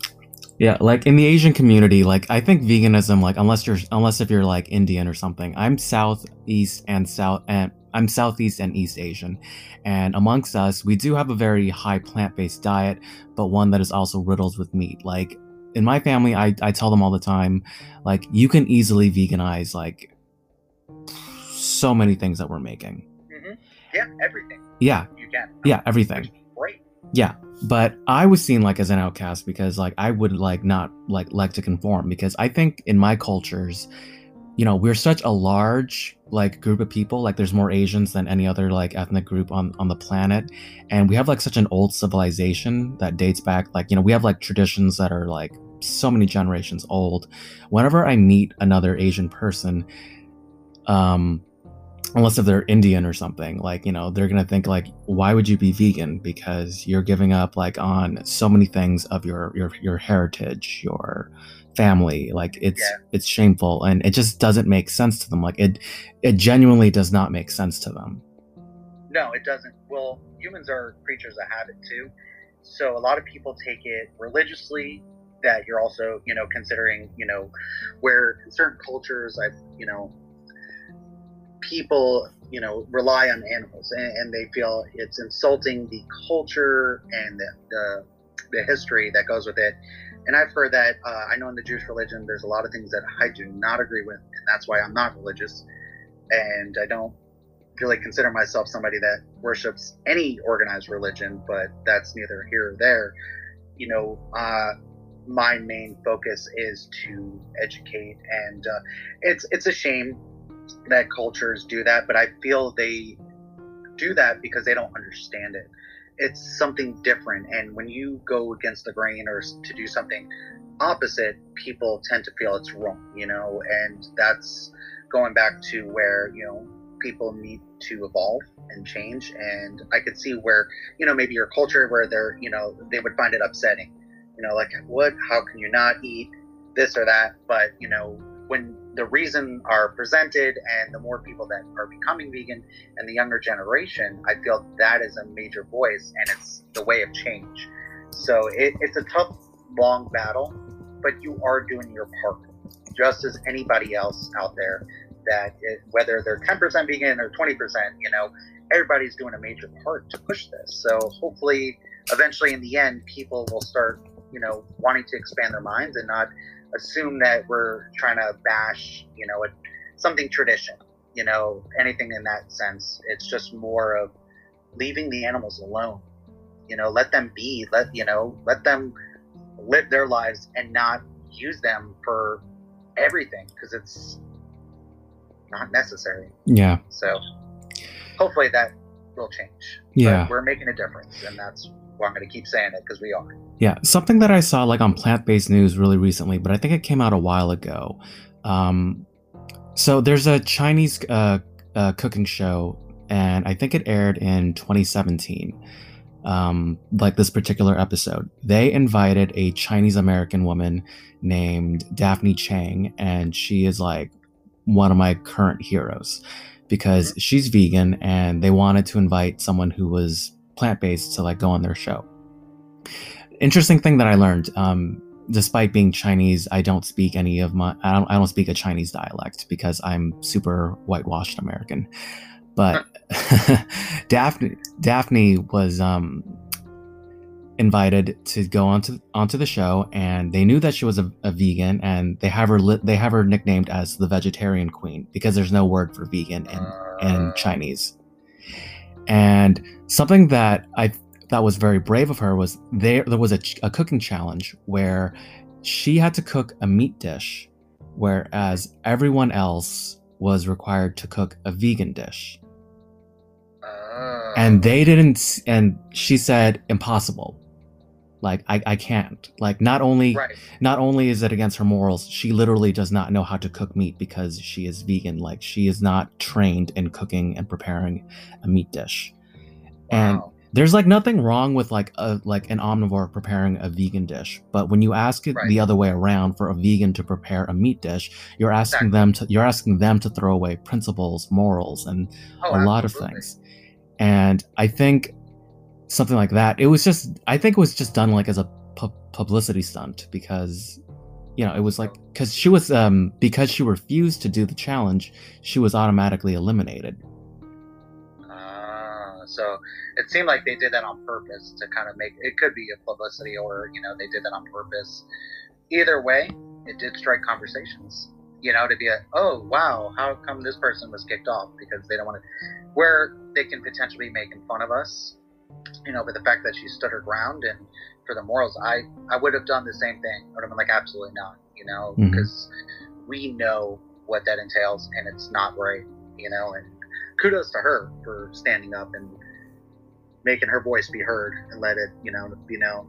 Yeah, like in the Asian community, like I think veganism, like unless you're unless if you're like Indian or something. I'm Southeast and South and I'm Southeast and East Asian. And amongst us, we do have a very high plant-based diet, but one that is also riddled with meat. Like in my family, I, I tell them all the time, like you can easily veganize like so many things that we're making. Mm-hmm. Yeah, everything. Yeah. You can. Yeah, everything. Great. Yeah. But I was seen like as an outcast because like I would like not like like to conform, because I think in my cultures, you know, we're such a large like group of people, like there's more Asians than any other like ethnic group on, on the planet. And we have like such an old civilization that dates back like, you know, we have like traditions that are like so many generations old. Whenever I meet another Asian person, um, unless if they're Indian or something, like, you know, they're going to think like, why would you be vegan? Because you're giving up like on so many things of your, your, your heritage, your family. Like it's, yeah. it's shameful. And it just doesn't make sense to them. Like it, it genuinely does not make sense to them. No, it doesn't. Well, humans are creatures of habit too. So a lot of people take it religiously, that you're also, you know, considering, you know, where certain cultures I've, you know, people, you know, rely on animals, and, and they feel it's insulting the culture and the, the the history that goes with it. And I've heard that uh, I know in the Jewish religion there's a lot of things that I do not agree with, and that's why I'm not religious, and I don't really consider myself somebody that worships any organized religion, but that's neither here or there. You know, uh my main focus is to educate, and uh, it's it's a shame that cultures do that, but I feel they do that because they don't understand it. it's something different. And when you go against the grain or to do something opposite, people tend to feel it's wrong, you know, and that's going back to where, you know, people need to evolve and change. And I could see where, you know, maybe your culture where they're, you know, they would find it upsetting, you know, like, what, how can you not eat this or that? But, you know, when the reason are presented and the more people that are becoming vegan and the younger generation, I feel that is a major voice and it's the way of change. So it, it's a tough, long battle, but you are doing your part just as anybody else out there that it, whether they're ten percent vegan or twenty percent, you know, everybody's doing a major part to push this. So hopefully eventually in the end, people will start, you know, wanting to expand their minds and not assume that we're trying to bash, you know, something tradition, you know, anything in that sense. It's just more of leaving the animals alone, you know, let them be, let, you know, let them live their lives and not use them for everything because it's not necessary. Yeah. So hopefully that will change. Yeah. But we're making a difference, and that's why I'm going to keep saying it, because we are. Yeah. Something that I saw like on plant-based news really recently, but I think it came out a while ago. Um, so there's a Chinese uh, uh, cooking show, and I think it aired in twenty seventeen. Um, like this particular episode, they invited a Chinese American woman named Daphne Chang, and she is like one of my current heroes because she's vegan, and they wanted to invite someone who was plant-based to like go on their show. Interesting thing that I learned, um, despite being Chinese, I don't speak any of my, I don't, I don't speak a Chinese dialect because I'm super whitewashed American. But Daphne Daphne was um, invited to go onto onto the show, and they knew that she was a, a vegan, and they have her li- they have her nicknamed as the vegetarian queen because there's no word for vegan in, in Chinese. And something that I thought was very brave of her was there there was a, a cooking challenge where she had to cook a meat dish, whereas everyone else was required to cook a vegan dish. And they didn't, and she said, impossible. Like, I, I can't. Like, not only, right. not only is it against her morals, she literally does not know how to cook meat because she is vegan. Like, she is not trained in cooking and preparing a meat dish. Wow. And there's like nothing wrong with like a, like an omnivore preparing a vegan dish, but when you ask it right. the other way around for a vegan to prepare a meat dish, you're asking exactly. them to, you're asking them to throw away principles, morals, and oh, a lot absolutely. Of things. And I think something like that, it was just, I think it was just done like as a pu- publicity stunt because, you know, it was like, because she was, um, because she refused to do the challenge, she was automatically eliminated. Uh, so it seemed like they did that on purpose to kind of make, it could be a publicity or, you know, they did that on purpose. Either way, it did strike conversations. You know, to be like, oh, wow, how come this person was kicked off? Because they don't want to, where they can potentially be making fun of us, you know, but the fact that she stood her ground and for the morals, I, I would have done the same thing. I would have been like, absolutely not, you know, because mm-hmm. we know what that entails and it's not right, you know, and kudos to her for standing up and making her voice be heard and let it, you know, be known.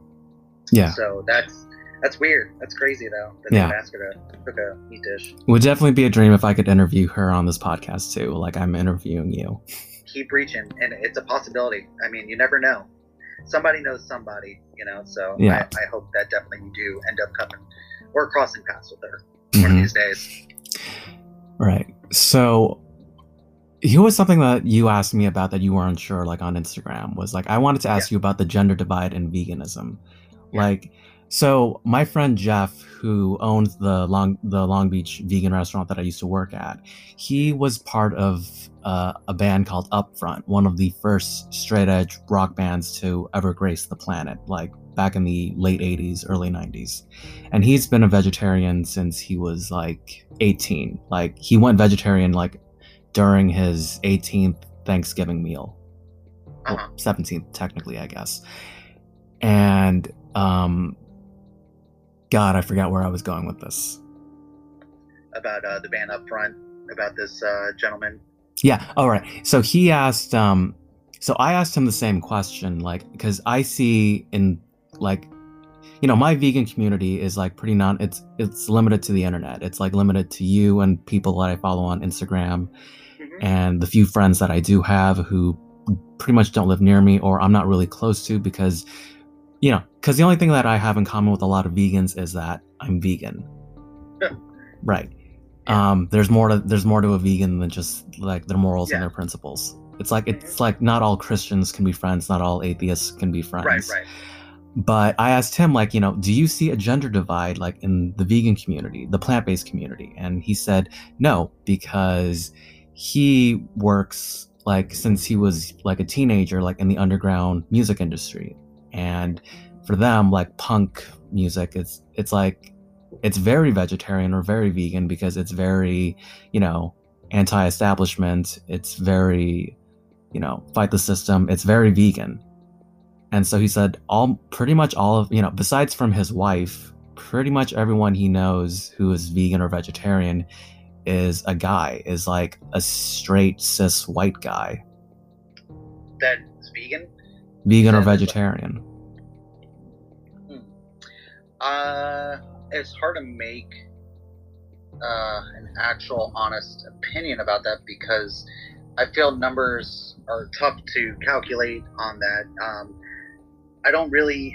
Yeah. So that's, That's weird. That's crazy, though. That yeah. Ask her to cook a meat dish. It would definitely be a dream if I could interview her on this podcast, too. Like, I'm interviewing you. Keep reaching. And it's a possibility. I mean, you never know. Somebody knows somebody, you know? So yeah. I, I hope that definitely you do end up coming or crossing paths with her mm-hmm. one of these days. Right. So here was something that you asked me about that you were unsure, like, on Instagram. Was, like, I wanted to ask yeah. you about the gender divide in veganism. Yeah. Like... So my friend Jeff, who owns the Long the Long Beach vegan restaurant that I used to work at, he was part of uh, a band called Upfront, one of the first straight edge rock bands to ever grace the planet, like back in the late eighties, early nineties. And he's been a vegetarian since he was like eighteen. Like he went vegetarian like during his eighteenth Thanksgiving meal, well, seventeenth technically, I guess. And um. God, I forgot where I was going with this. About uh, the band up front, about this uh, gentleman. Yeah. All right. So he asked, um, So I asked him the same question, like, because I see in, like, you know, my vegan community is like pretty non, it's it's limited to the internet. It's like limited to you and people that I follow on Instagram, mm-hmm. and the few friends that I do have who pretty much don't live near me or I'm not really close to, because, you know, because the only thing that I have in common with a lot of vegans is that I'm vegan. Yeah. Right. Yeah. Um, there's more to, there's more to a vegan than just like their morals yeah. and their principles. It's like, it's mm-hmm. like not all Christians can be friends. Not all atheists can be friends. Right, right. But I asked him, like, you know, do you see a gender divide, like, in the vegan community, the plant-based community? And he said no, because he works, like, since he was, like, a teenager, like, in the underground music industry. And for them, like, punk music, it's, it's like, it's very vegetarian or very vegan because it's very, you know, anti-establishment. It's very, you know, fight the system. It's very vegan. And so he said, all pretty much all of, you know, besides from his wife, pretty much everyone he knows who is vegan or vegetarian is a guy, is like a straight cis white guy. That's vegan? Vegan or vegetarian. Hmm. Uh, it's hard to make uh, an actual honest opinion about that because I feel numbers are tough to calculate on that. Um, I don't really,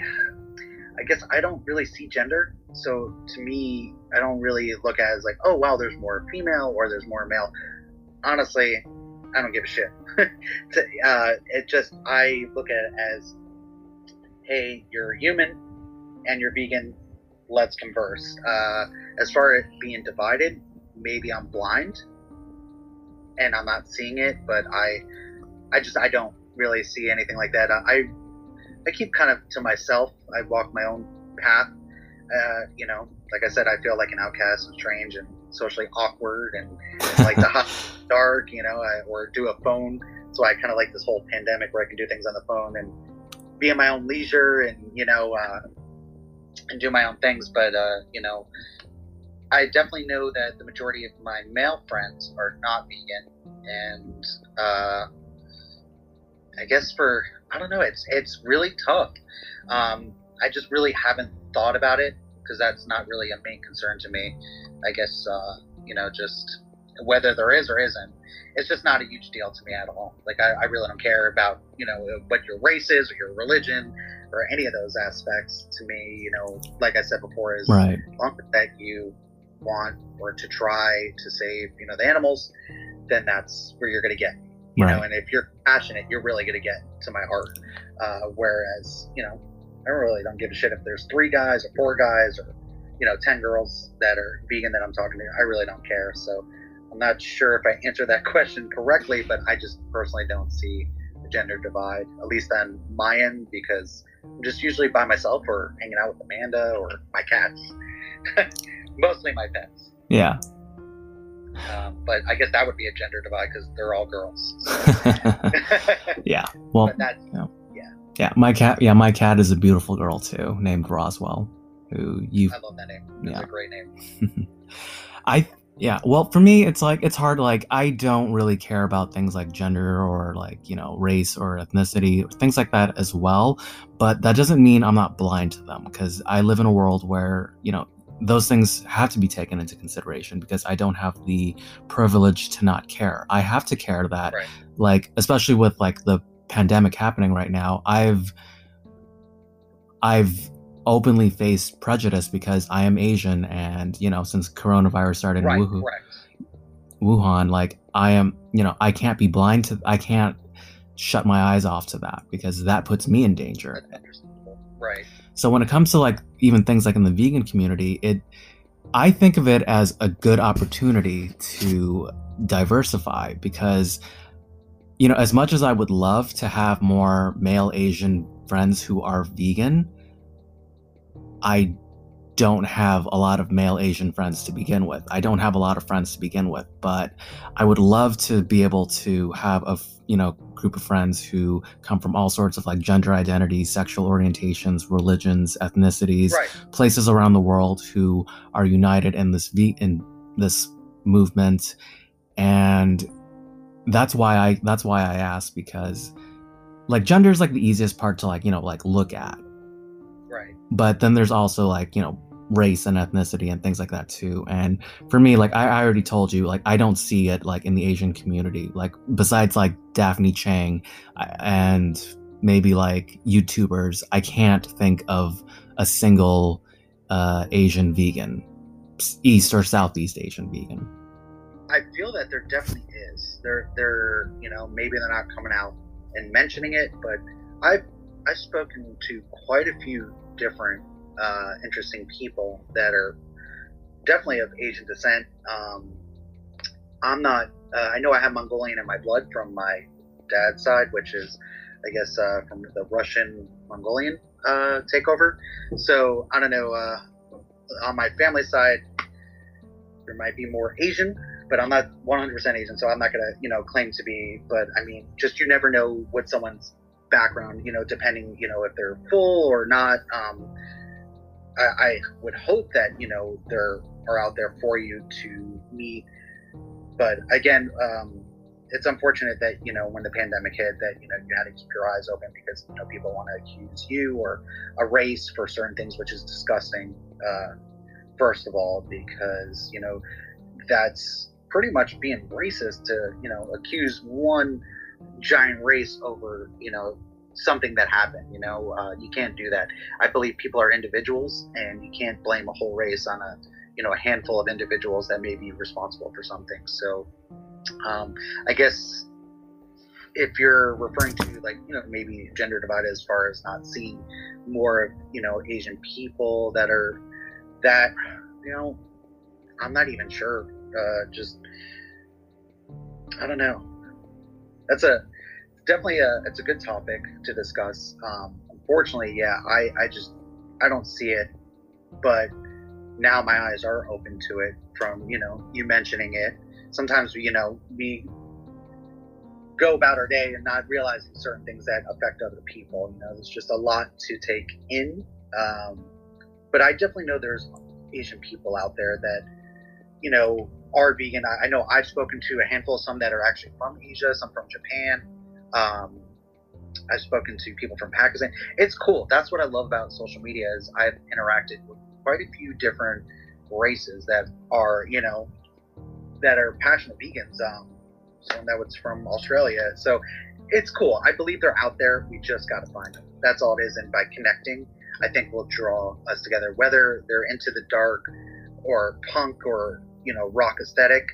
I guess I don't really see gender. So to me, I don't really look at it as like, oh, wow, there's more female or there's more male. Honestly, I don't give a shit. uh, it just, I look at it as, hey, you're human and you're vegan. Let's converse. Uh, as far as being divided, maybe I'm blind and I'm not seeing it, but I, I just, I don't really see anything like that. I, I keep kind of to myself. I walk my own path. Uh, you know, like I said, I feel like an outcast and strange and socially awkward and like the hot dark, you know, I, or do a phone. So I kind of like this whole pandemic where I can do things on the phone and be in my own leisure and, you know, uh, and do my own things. But, uh, you know, I definitely know that the majority of my male friends are not vegan. And, uh, I guess for, I don't know, it's it's really tough. Um, I just really haven't thought about it because that's not really a main concern to me. I guess, uh, you know, just whether there is or isn't, it's just not a huge deal to me at all. Like, I, I really don't care about, you know, what your race is or your religion or any of those aspects to me. You know, like I said before, is right. As long as that you want or to try to save, you know, the animals, then that's where you're going to get. You right. know, and if you're passionate, you're really going to get to my heart. Uh, whereas, you know, I really don't give a shit if there's three guys or four guys or, you know, ten girls that are vegan that I'm talking to. I really don't care. So I'm not sure if I answered that question correctly, but I just personally don't see the gender divide, at least on my end, because I'm just usually by myself or hanging out with Amanda or my cats, mostly my pets. Yeah. Um, but I guess that would be a gender divide because they're all girls. So. yeah. Well, that, yeah. yeah. Yeah. My cat. Yeah. My cat is a beautiful girl too, named Roswell, who you, I love that name. That's yeah. a great name. I, yeah. Well, for me, it's like, it's hard. Like, I don't really care about things like gender or like, you know, race or ethnicity, things like that as well. But that doesn't mean I'm not blind to them because I live in a world where, you know, those things have to be taken into consideration because I don't have the privilege to not care. I have to care that, right. like, especially with like the pandemic happening right now, I've, I've openly faced prejudice because I am Asian and, you know, since coronavirus started right, in Wuhan, right. Wuhan, like I am, you know, I can't be blind to, I can't shut my eyes off to that because that puts me in danger. Right. So when it comes to like even things like in the vegan community, it I think of it as a good opportunity to diversify because, you know, as much as I would love to have more male Asian friends who are vegan, I don't have a lot of male Asian friends to begin with. I don't have a lot of friends to begin with, but I would love to be able to have a, you know, group of friends who come from all sorts of like gender identities, sexual orientations, religions, ethnicities, right. places around the world who are united in this ve- in this movement. And that's why I that's why I asked because like gender is like the easiest part to like, you know, like look at. Right. But then there's also like, you know, race and ethnicity and things like that too. And for me, like I, I already told you, like I don't see it like in the Asian community, like besides like Daphne Chang and maybe like YouTubers, I can't think of a single uh, Asian vegan, East or Southeast Asian vegan. I feel that there definitely is. They're, they're, you know, maybe they're not coming out and mentioning it, but I've, I've spoken to quite a few different uh, interesting people that are definitely of Asian descent. Um, I'm not, uh, I know I have Mongolian in my blood from my dad's side, which is, I guess, uh, from the Russian Mongolian uh, takeover. So I don't know, uh, on my family side, there might be more Asian, but I'm not one hundred percent Asian, so I'm not going to, you know, claim to be, but I mean, just, you never know what someone's background, you know, depending, you know, if they're full or not. Um, I, I would hope that, you know, there are out there for you to meet. But again, um, it's unfortunate that, you know, when the pandemic hit that, you know, you had to keep your eyes open because, you know, people want to accuse you or a race for certain things, which is disgusting. Uh, first of all, because, you know, that's pretty much being racist to, you know, accuse one giant race over, you know, something that happened, you know, uh, you can't do that. I believe people are individuals and you can't blame a whole race on a, you know, a handful of individuals that may be responsible for something. So, um, I guess if you're referring to like, you know, maybe gender divide as far as not seeing more of, you know, Asian people that are that, you know, I'm not even sure. Uh, just, I don't know. That's a definitely a, it's a good topic to discuss. Um, unfortunately, yeah, I, I just, I don't see it, but now my eyes are open to it from, you know, you mentioning it. Sometimes, you know, we go about our day and not realizing certain things that affect other people. You know, there's just a lot to take in. Um, but I definitely know there's Asian people out there that, you know, are vegan. I, I know I've spoken to a handful of some that are actually from Asia, some from Japan. Um, I've spoken to people from Pakistan. It's cool. That's what I love about social media is I've interacted with quite a few different races that are, you know, that are passionate vegans. Um, someone that was from Australia. So it's cool. I believe they're out there. We just got to find them. That's all it is. And by connecting, I think will draw us together, whether they're into the dark or punk or, you know, rock aesthetic,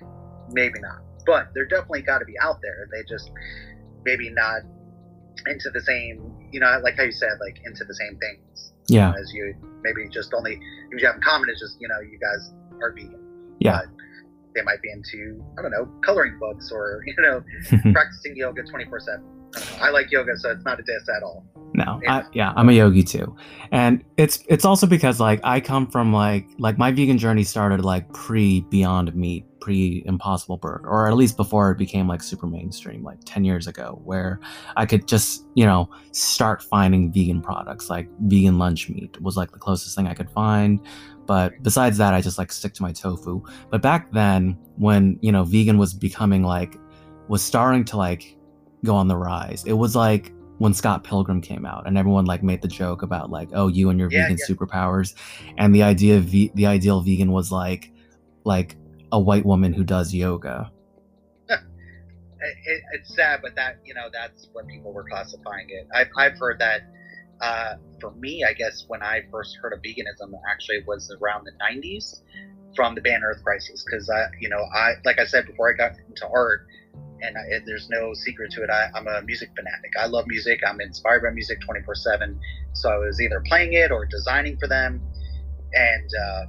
maybe not, but they're definitely got to be out there. They just maybe not into the same, you know, like how you said, like into the same things. Yeah. As you maybe just only if you have in common is just, you know, you guys are vegan. Yeah. Uh, they might be into, I don't know, coloring books or, you know, practicing yoga twenty-four seven. I, I like yoga, so it's not a diss at all. No, yeah. I, yeah, I'm a yogi too. And it's it's also because like I come from like like my vegan journey started like pre Beyond Meat, pre Impossible Burger, or at least before it became like super mainstream, like ten years ago, where I could just, you know, start finding vegan products. Like vegan lunch meat was like the closest thing I could find. But besides that, I just like stick to my tofu. But back then when, you know, vegan was becoming like was starting to like go on the rise, it was like when Scott Pilgrim came out and everyone like made the joke about like, oh, you and your yeah, vegan yeah. superpowers. And the idea of ve- the ideal vegan was like, like a white woman who does yoga. it, it, it's sad, but that, you know, that's what people were classifying it. I've, I've heard that, uh, for me, I guess when I first heard of veganism actually was around the nineties from the band Earth Crisis. Cause I, you know, I, like I said, before I got into art, and I, there's no secret to it. I, I'm a music fanatic. I love music. I'm inspired by music twenty-four seven. So I was either playing it or designing for them. And uh,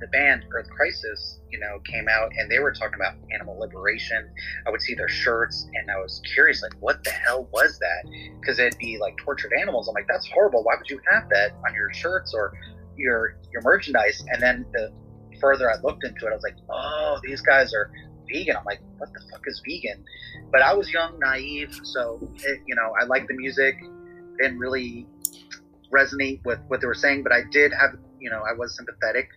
the band Earth Crisis, you know, came out and they were talking about animal liberation. I would see their shirts and I was curious, like, what the hell was that? Because it'd be like tortured animals. I'm like, that's horrible. Why would you have that on your shirts or your your merchandise? And then the further I looked into it, I was like, oh, these guys are vegan. I'm like, what the fuck is vegan? But I was young, naive, so it, you know, I liked the music, didn't really resonate with what they were saying, but I did have, you know, I was sympathetic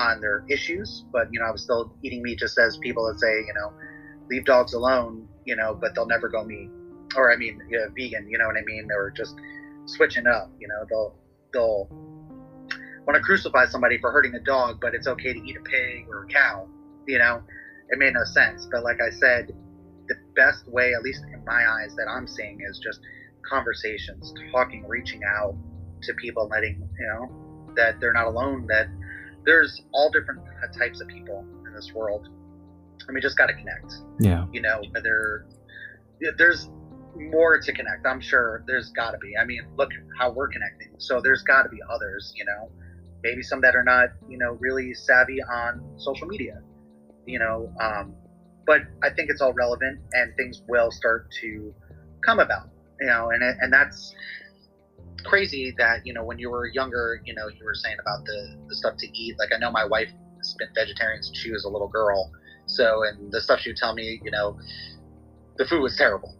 on their issues, but you know, I was still eating meat, just as people that say, you know, leave dogs alone, you know, but they'll never go meat. or I mean, yeah, vegan, you know what I mean? They were just switching up, you know, they'll, they'll want to crucify somebody for hurting a dog, but it's okay to eat a pig or a cow, you know? It made no sense. But like I said, the best way, at least in my eyes, that I'm seeing is just conversations, talking, reaching out to people, letting, you know, that they're not alone, that there's all different types of people in this world. And we just got to connect. Yeah. You know, whether there's more to connect, I'm sure there's got to be. I mean, look how we're connecting. So there's got to be others, you know, maybe some that are not, you know, really savvy on social media, you know, um, but I think it's all relevant and things will start to come about, you know, and, and that's crazy that, you know, when you were younger, you know, you were saying about the, the stuff to eat. Like, I know my wife has been vegetarian since she was a little girl. So, and the stuff she would tell me, you know, the food was terrible.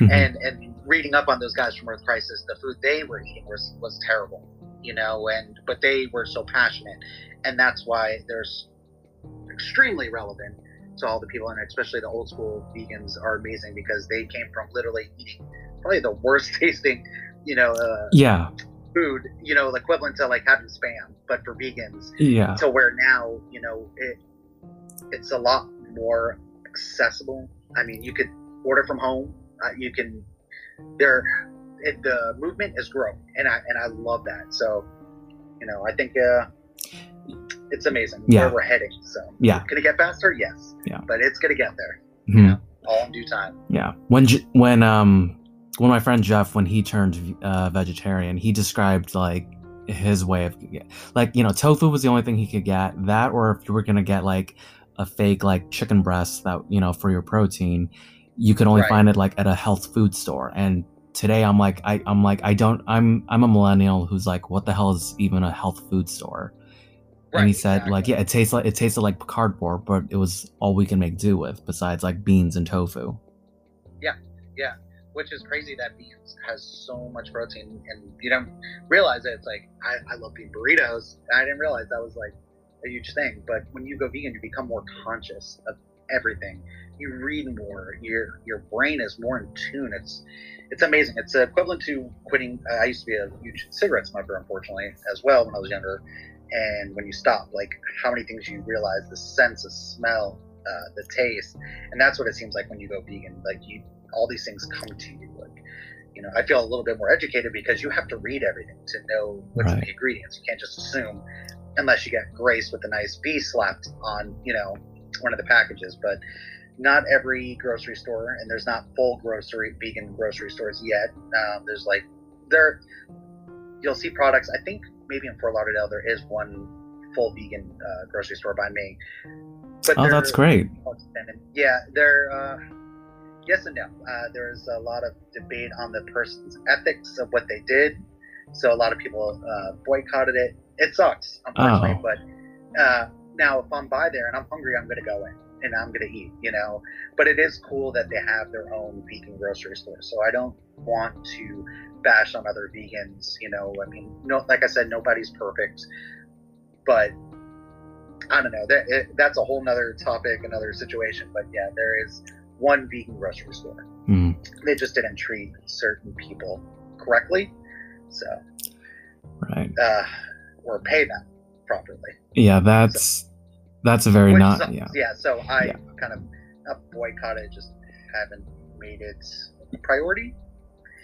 and and reading up on those guys from Earth Crisis, the food they were eating was, was terrible, you know, and but they were so passionate. And that's why they're extremely relevant to all the people, and especially the old school vegans are amazing because they came from literally eating probably the worst tasting, you know, uh, yeah, food, you know, equivalent to like having Spam, but for vegans. Yeah. To where now, you know, it it's a lot more accessible. I mean, you could order from home. Uh, you can, there, the movement is growing, and I and I love that. So, you know, I think uh, it's amazing yeah. where we're heading. So, yeah, could it get faster? Yes. Yeah. But it's gonna get there. Mm-hmm. You know, all in due time. Yeah. When when um when my friend Jeff, when he turned uh, vegetarian, he described like his way of like, you know, tofu was the only thing he could get. That, or if you were gonna get like a fake like chicken breast that, you know, for your protein, you could only right. find it like at a health food store. And today I'm like, I, I'm like, I don't, I'm, I'm a millennial who's like, what the hell is even a health food store? Right, and he said exactly. like, yeah, it tastes like, it tasted like cardboard, but it was all we can make do with besides like beans and tofu. Yeah. Yeah. Which is crazy that beans has so much protein and you don't realize it. It's like, I, I love bean burritos. I didn't realize that was like a huge thing, but when you go vegan, you become more conscious of everything. You read more. Your your brain is more in tune. It's it's amazing. It's equivalent to quitting. Uh, I used to be a huge cigarette smoker, unfortunately, as well when I was younger. And when you stop, like how many things you realize, the sense of smell, uh, the taste, and that's what it seems like when you go vegan. Like you, all these things come to you. Like, you know, I feel a little bit more educated because you have to read everything to know what's right. in the ingredients. You can't just assume. Unless you get graced with a nice V slapped on, you know, one of the packages. But not every grocery store, and there's not full grocery vegan grocery stores yet. Um, there's like there, you'll see products. I think maybe in Fort Lauderdale there is one full vegan uh, grocery store by me. But oh, that's great. Yeah, there. Uh, yes and no. Uh, there's a lot of debate on the person's ethics of what they did. So a lot of people uh, boycotted it. It sucks, unfortunately, oh. but uh, now if I'm by there and I'm hungry, I'm going to go in and I'm going to eat, you know. But it is cool that they have their own vegan grocery store. So I don't want to bash on other vegans, you know. I mean, no, like I said, nobody's perfect. But I don't know. That, it, that's a whole nother topic, another situation. But yeah, there is one vegan grocery store. Mm. They just didn't treat certain people correctly. So, right. Uh, or pay them properly. Yeah, that's so, that's a very not sucks. yeah. Yeah, so I yeah. kind of not boycotted, just haven't made it a priority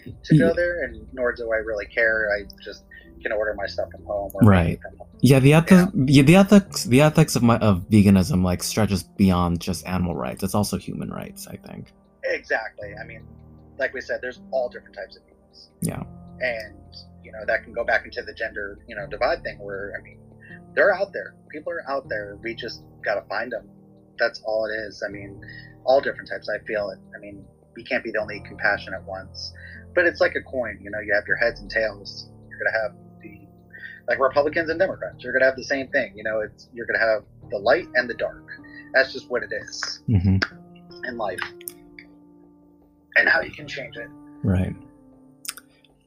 to yeah. go there, and nor do I really care. I just can order my stuff from home. Or right. From home. Yeah, the ethics, yeah. yeah, the ethics, the ethics of my of veganism like stretches beyond just animal rights. It's also human rights, I think. Exactly. I mean, like we said, there's all different types of vegans. Yeah. And you know, that can go back into the gender, you know, divide thing where, I mean, they're out there. People are out there. We just got to find them. That's all it is. I mean, all different types. I feel it. I mean, we can't be the only compassionate ones. But it's like a coin. You know, you have your heads and tails. You're going to have the, like Republicans and Democrats. You're going to have the same thing. You know, it's you're going to have the light and the dark. That's just what it is mm-hmm. in life and how you can change it. Right.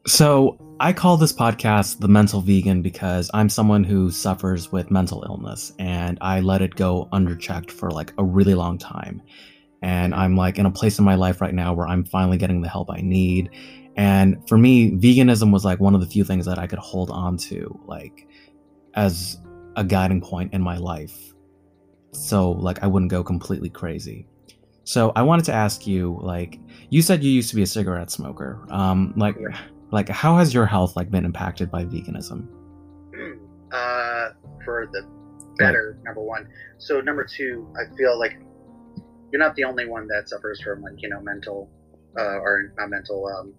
So I call this podcast The Mental Vegan because I'm someone who suffers with mental illness and I let it go underchecked for like a really long time. And I'm like in a place in my life right now where I'm finally getting the help I need. And for me, veganism was like one of the few things that I could hold on to, like as a guiding point in my life. So like I wouldn't go completely crazy. So I wanted to ask you, like, you said you used to be a cigarette smoker. Um, like, like how has your health like been impacted by veganism? Uh, for the better, right. Number one. So number two, I feel like you're not the only one that suffers from like, you know, mental uh, or not mental um,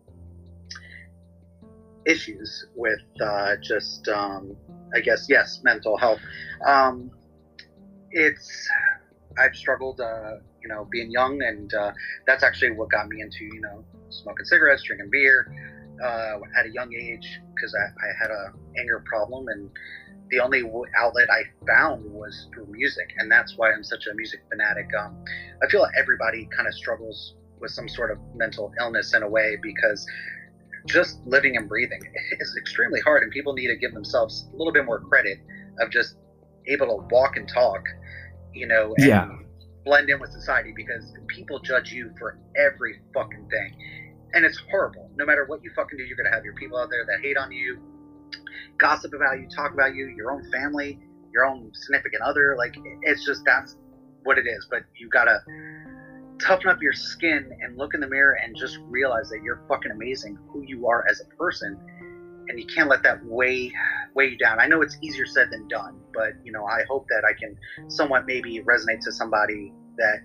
issues with uh, just, um, I guess, yes, mental health. Um, it's, I've struggled, uh, you know, being young, and uh, that's actually what got me into, you know, smoking cigarettes, drinking beer uh, at a young age, because I, I had a anger problem, and the only outlet I found was through music, and that's why I'm such a music fanatic. Um, I feel like everybody kind of struggles with some sort of mental illness in a way, because just living and breathing is extremely hard, and people need to give themselves a little bit more credit of just able to walk and talk, you know, and yeah. blend in with society, because people judge you for every fucking thing, and it's horrible. No matter what you fucking do, you're going to have your people out there that hate on you, gossip about you, talk about you, your own family, your own significant other. Like, it's just, that's what it is. But you gotta toughen up your skin and look in the mirror and just realize that you're fucking amazing who you are as a person, and you can't let that weigh weigh you down. I know it's easier said than done, but you know, I hope that I can somewhat maybe resonate to somebody that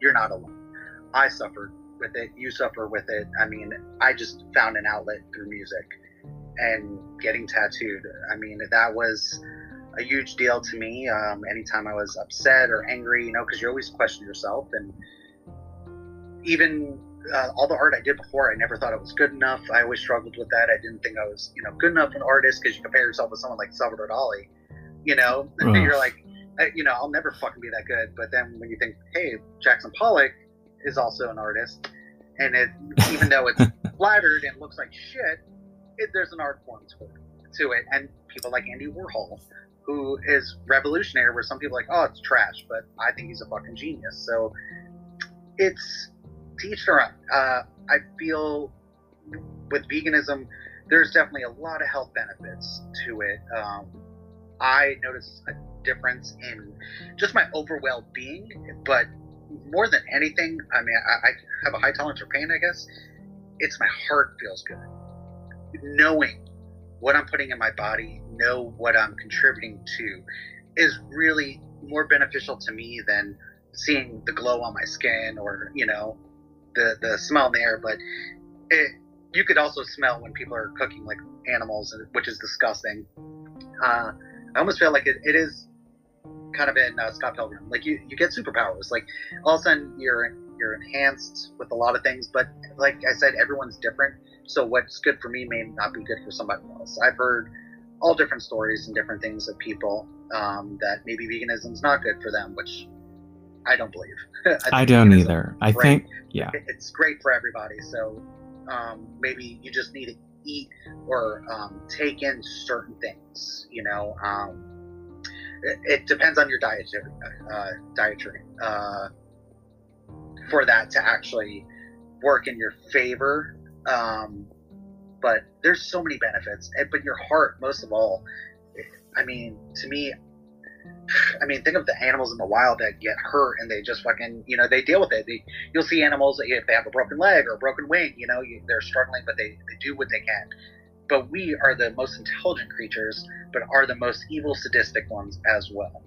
you're not alone. I suffered with it, you suffer with it. I mean, I just found an outlet through music and getting tattooed. I mean, that was a huge deal to me. Um, anytime I was upset or angry, you know, because you always question yourself. And even uh, all the art I did before, I never thought it was good enough. I always struggled with that. I didn't think I was, you know, good enough an artist, because you compare yourself with someone like Salvador Dali, you know, and you're like, you know, I'll never fucking be that good. But then when you think, hey, Jackson Pollock is also an artist, and it, even though it's flattered and looks like shit, It, there's an art form to it, to it, and people like Andy Warhol, who is revolutionary, where some people are like, oh, it's trash, but I think he's a fucking genius. So it's teach their own. Uh, I feel with veganism, there's definitely a lot of health benefits to it. Um, I noticed a difference in just my overall being, but more than anything, I mean, I, I have a high tolerance for pain, I guess. It's my heart feels good. Knowing what I'm putting in my body, know what I'm contributing to, is really more beneficial to me than seeing the glow on my skin or, you know, the the smell in the air. But it, you could also smell when people are cooking like animals, which is disgusting. Uh, I almost feel like it, it is kind of in uh, Scott Pilgrim. Like you, you get superpowers. Like all of a sudden you're you're enhanced with a lot of things. But like I said, everyone's different. So what's good for me may not be good for somebody else. I've heard all different stories and different things of people um, that maybe veganism is not good for them, which I don't believe. I, I don't either. I great. think, yeah. It's great for everybody. So um, maybe you just need to eat or um, take in certain things, you know. Um, it, it depends on your dietary, uh, dietary uh, for that to actually work in your favor. Um, but there's so many benefits, but your heart, most of all. I mean, to me, I mean, think of the animals in the wild that get hurt and they just fucking, you know, they deal with it. They, you'll see animals that if they have a broken leg or a broken wing, you know, you, they're struggling, but they, they do what they can. But we are the most intelligent creatures, but are the most evil, sadistic ones as well.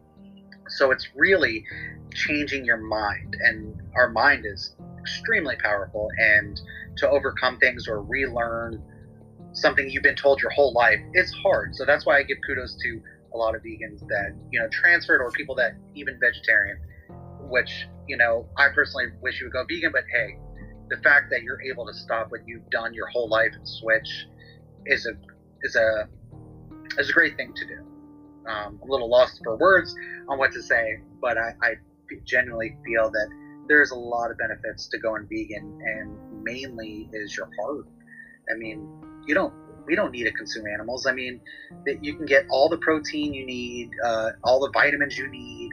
So it's really changing your mind, and our mind is extremely powerful, and to overcome things or relearn something you've been told your whole life, it's hard. So that's why I give kudos to a lot of vegans that, you know, transferred, or people that even vegetarian, which, you know, I personally wish you would go vegan, but hey, the fact that you're able to stop what you've done your whole life and switch is a is a is a great thing to do. Um, I'm a little lost for words on what to say, but I, I genuinely feel that there's a lot of benefits to going vegan, and mainly is your heart. I mean, you don't, we don't need to consume animals. I mean, that you can get all the protein you need, uh, all the vitamins you need.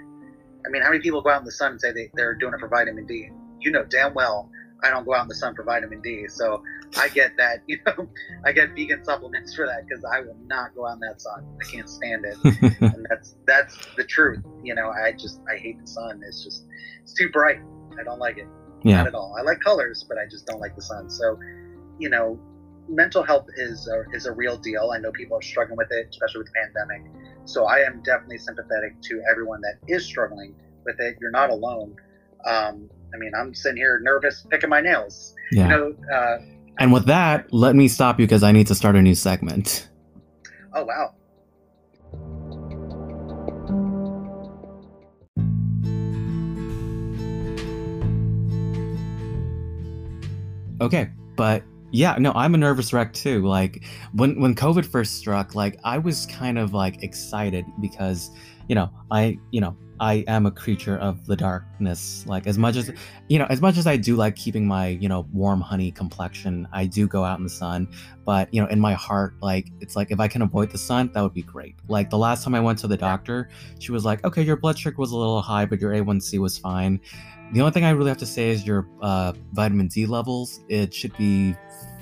I mean, how many people go out in the sun and say they, they're doing it for vitamin D? you know damn well I don't go out in the sun for vitamin D. So I get that, you know, I get vegan supplements for that because I will not go out in that sun. I can't stand it. And that's, that's the truth. You know, I just, I hate the sun. It's just, it's too bright. I don't like it. Yeah. Not at all. I like colors, but I just don't like the sun. So, you know, mental health is a, is a real deal. I know people are struggling with it, especially with the pandemic. So I am definitely sympathetic to everyone that is struggling with it. You're not alone. Um, I mean, I'm sitting here nervous, picking my nails. Yeah. You know, uh, and with that, let me stop you because I need to start a new segment. Oh, wow. Okay, but yeah, no, I'm a nervous wreck too. Like when, when COVID first struck, like I was kind of like excited because, you know, I, you know, I am a creature of the darkness. Like as much as, you know, as much as I do like keeping my, you know, warm honey complexion, I do go out in the sun, but you know, in my heart, like, it's like, if I can avoid the sun, that would be great. Like the last time I went to the doctor, she was like, okay, your blood sugar was a little high, but your A one C was fine. The only thing I really have to say is your uh, vitamin D levels, it should be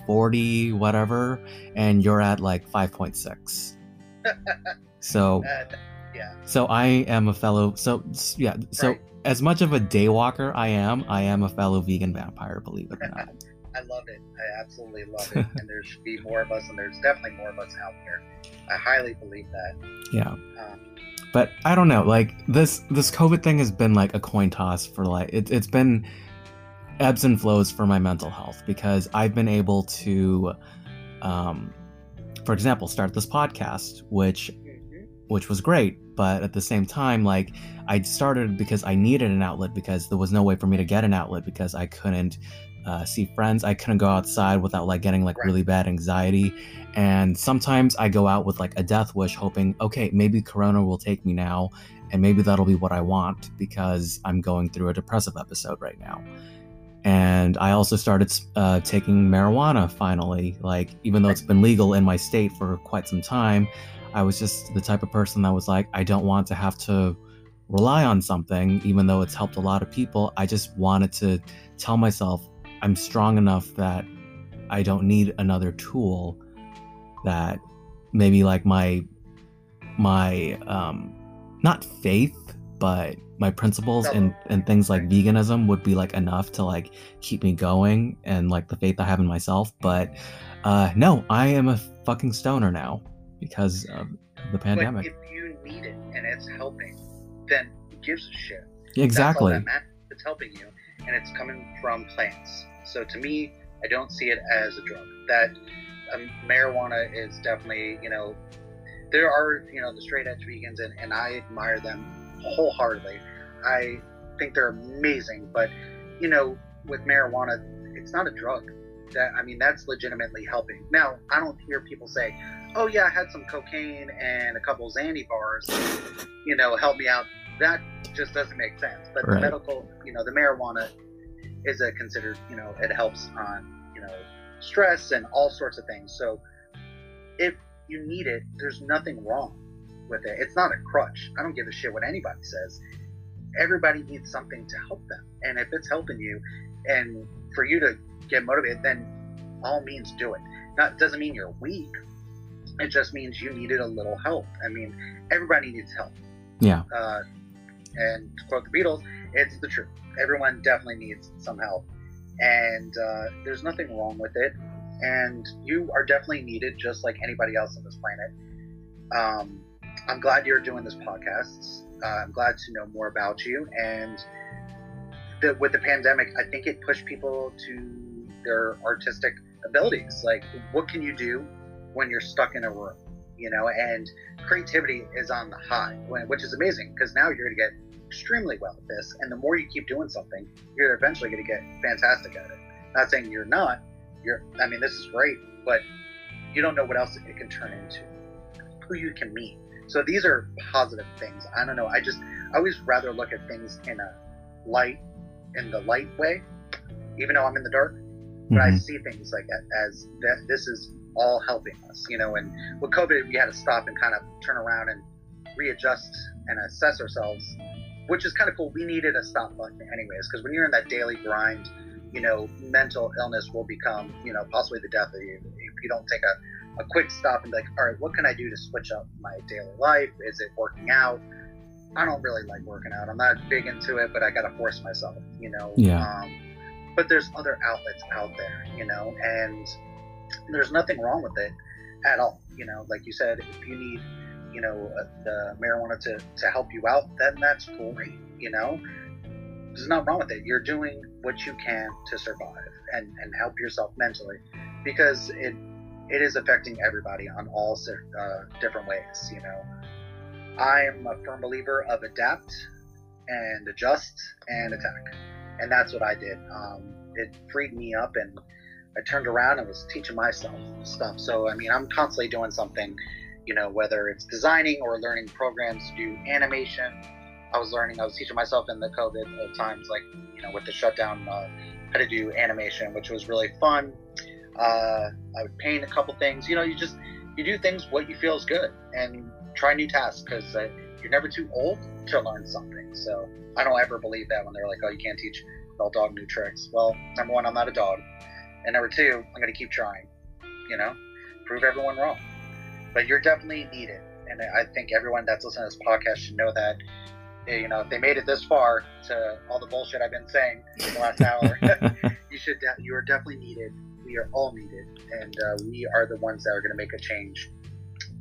forty, whatever. And you're at like five point six. So uh, yeah. So I am a fellow, so yeah, so right. As much of a day walker I am, I am a fellow vegan vampire, believe it or not. I love it. I absolutely love it. And there should be more of us, and there's definitely more of us out there. I highly believe that. Yeah. Um, but I don't know, like this, this COVID thing has been like a coin toss for like, it, it's been ebbs and flows for my mental health because I've been able to, um, for example, start this podcast, which which was great, but at the same time, like I started because I needed an outlet because there was no way for me to get an outlet because I couldn't uh, see friends. I couldn't go outside without like getting like really bad anxiety. And sometimes I go out with like a death wish hoping, okay, maybe Corona will take me now and maybe that'll be what I want because I'm going through a depressive episode right now. And I also started uh, taking marijuana finally, like even though it's been legal in my state for quite some time, I was just the type of person that was like, I don't want to have to rely on something, even though it's helped a lot of people. I just wanted to tell myself I'm strong enough that I don't need another tool that maybe like my, my um, not faith, but my principles and, and things like veganism would be like enough to like keep me going and like the faith I have in myself. But uh, no, I am a fucking stoner now. Because of the pandemic. But if you need it and it's helping, then who gives a shit? Exactly. That's all that matters. It's helping you, and it's coming from plants. So to me, I don't see it as a drug. That um, marijuana is definitely, you know, there are, you know, the straight edge vegans, and, and I admire them wholeheartedly. I think they're amazing, but you know, with marijuana, it's not a drug. That I mean, that's legitimately helping. Now, I don't hear people say, oh yeah, I had some cocaine and a couple of Xanny bars, you know, help me out. That just doesn't make sense. But right. The medical, you know, the marijuana is a considered, you know, it helps on, you know, stress and all sorts of things. So if you need it, there's nothing wrong with it. It's not a crutch. I don't give a shit what anybody says. Everybody needs something to help them. And if it's helping you and for you to get motivated, then all means do it. Now, it doesn't mean you're weak. It just means you needed a little help. I mean, everybody needs help. Yeah. Uh, and to quote the Beatles, it's the truth. Everyone definitely needs some help. And uh, there's nothing wrong with it. And you are definitely needed just like anybody else on this planet. Um, I'm glad you're doing this podcast. Uh, I'm glad to know more about you. And the, with the pandemic, I think it pushed people to their artistic abilities. Like, what can you do when you're stuck in a room, you know? And creativity is on the high, which is amazing because now you're going to get extremely well at this. And the more you keep doing something, you're eventually going to get fantastic at it. Not saying you're not, you're, I mean, this is great, but you don't know what else it can turn into, who you can meet. So these are positive things. I don't know. I just, I always rather look at things in a light, in the light way, even though I'm in the dark, but mm-hmm. I see things like that as that this is all helping us, you know. And with COVID, we had to stop and kind of turn around and readjust and assess ourselves which is kind of cool. We needed a stop button anyways, because when you're in that daily grind, you know, mental illness will become, you know, possibly the death of you if you don't take a, a quick stop and be like, all right, what can I do to switch up my daily life? Is it working out? I don't really like working out. I'm not big into it, but I got to force myself, you know? Yeah. Um, but there's other outlets out there, you know, and there's nothing wrong with it at all. You know, like you said, if you need, you know, the marijuana to, to help you out, then that's great. You know, there's nothing wrong with it. You're doing what you can to survive and, and help yourself mentally, because it, it is affecting everybody on all uh, different ways. You know, I'm a firm believer of adapt and adjust and attack. And that's what I did. Um, it freed me up, and I turned around and was teaching myself stuff. So, I mean, I'm constantly doing something, you know, whether it's designing or learning programs to do animation. I was learning, I was teaching myself in the COVID times, like, you know, with the shutdown, uh, how to do animation, which was really fun. Uh, I would paint a couple things. You know, you just, you do things what you feel is good and try new tasks, because uh, you're never too old to learn something. So I don't ever believe that when they're like, oh, you can't teach an old dog new tricks. Well, number one, I'm not a dog. And number two, I'm going to keep trying, you know, prove everyone wrong. But you're definitely needed. And I think everyone that's listening to this podcast should know that, you know, if they made it this far to all the bullshit I've been saying in the last hour, you should, de- you are definitely needed. We are all needed. And uh, we are the ones that are going to make a change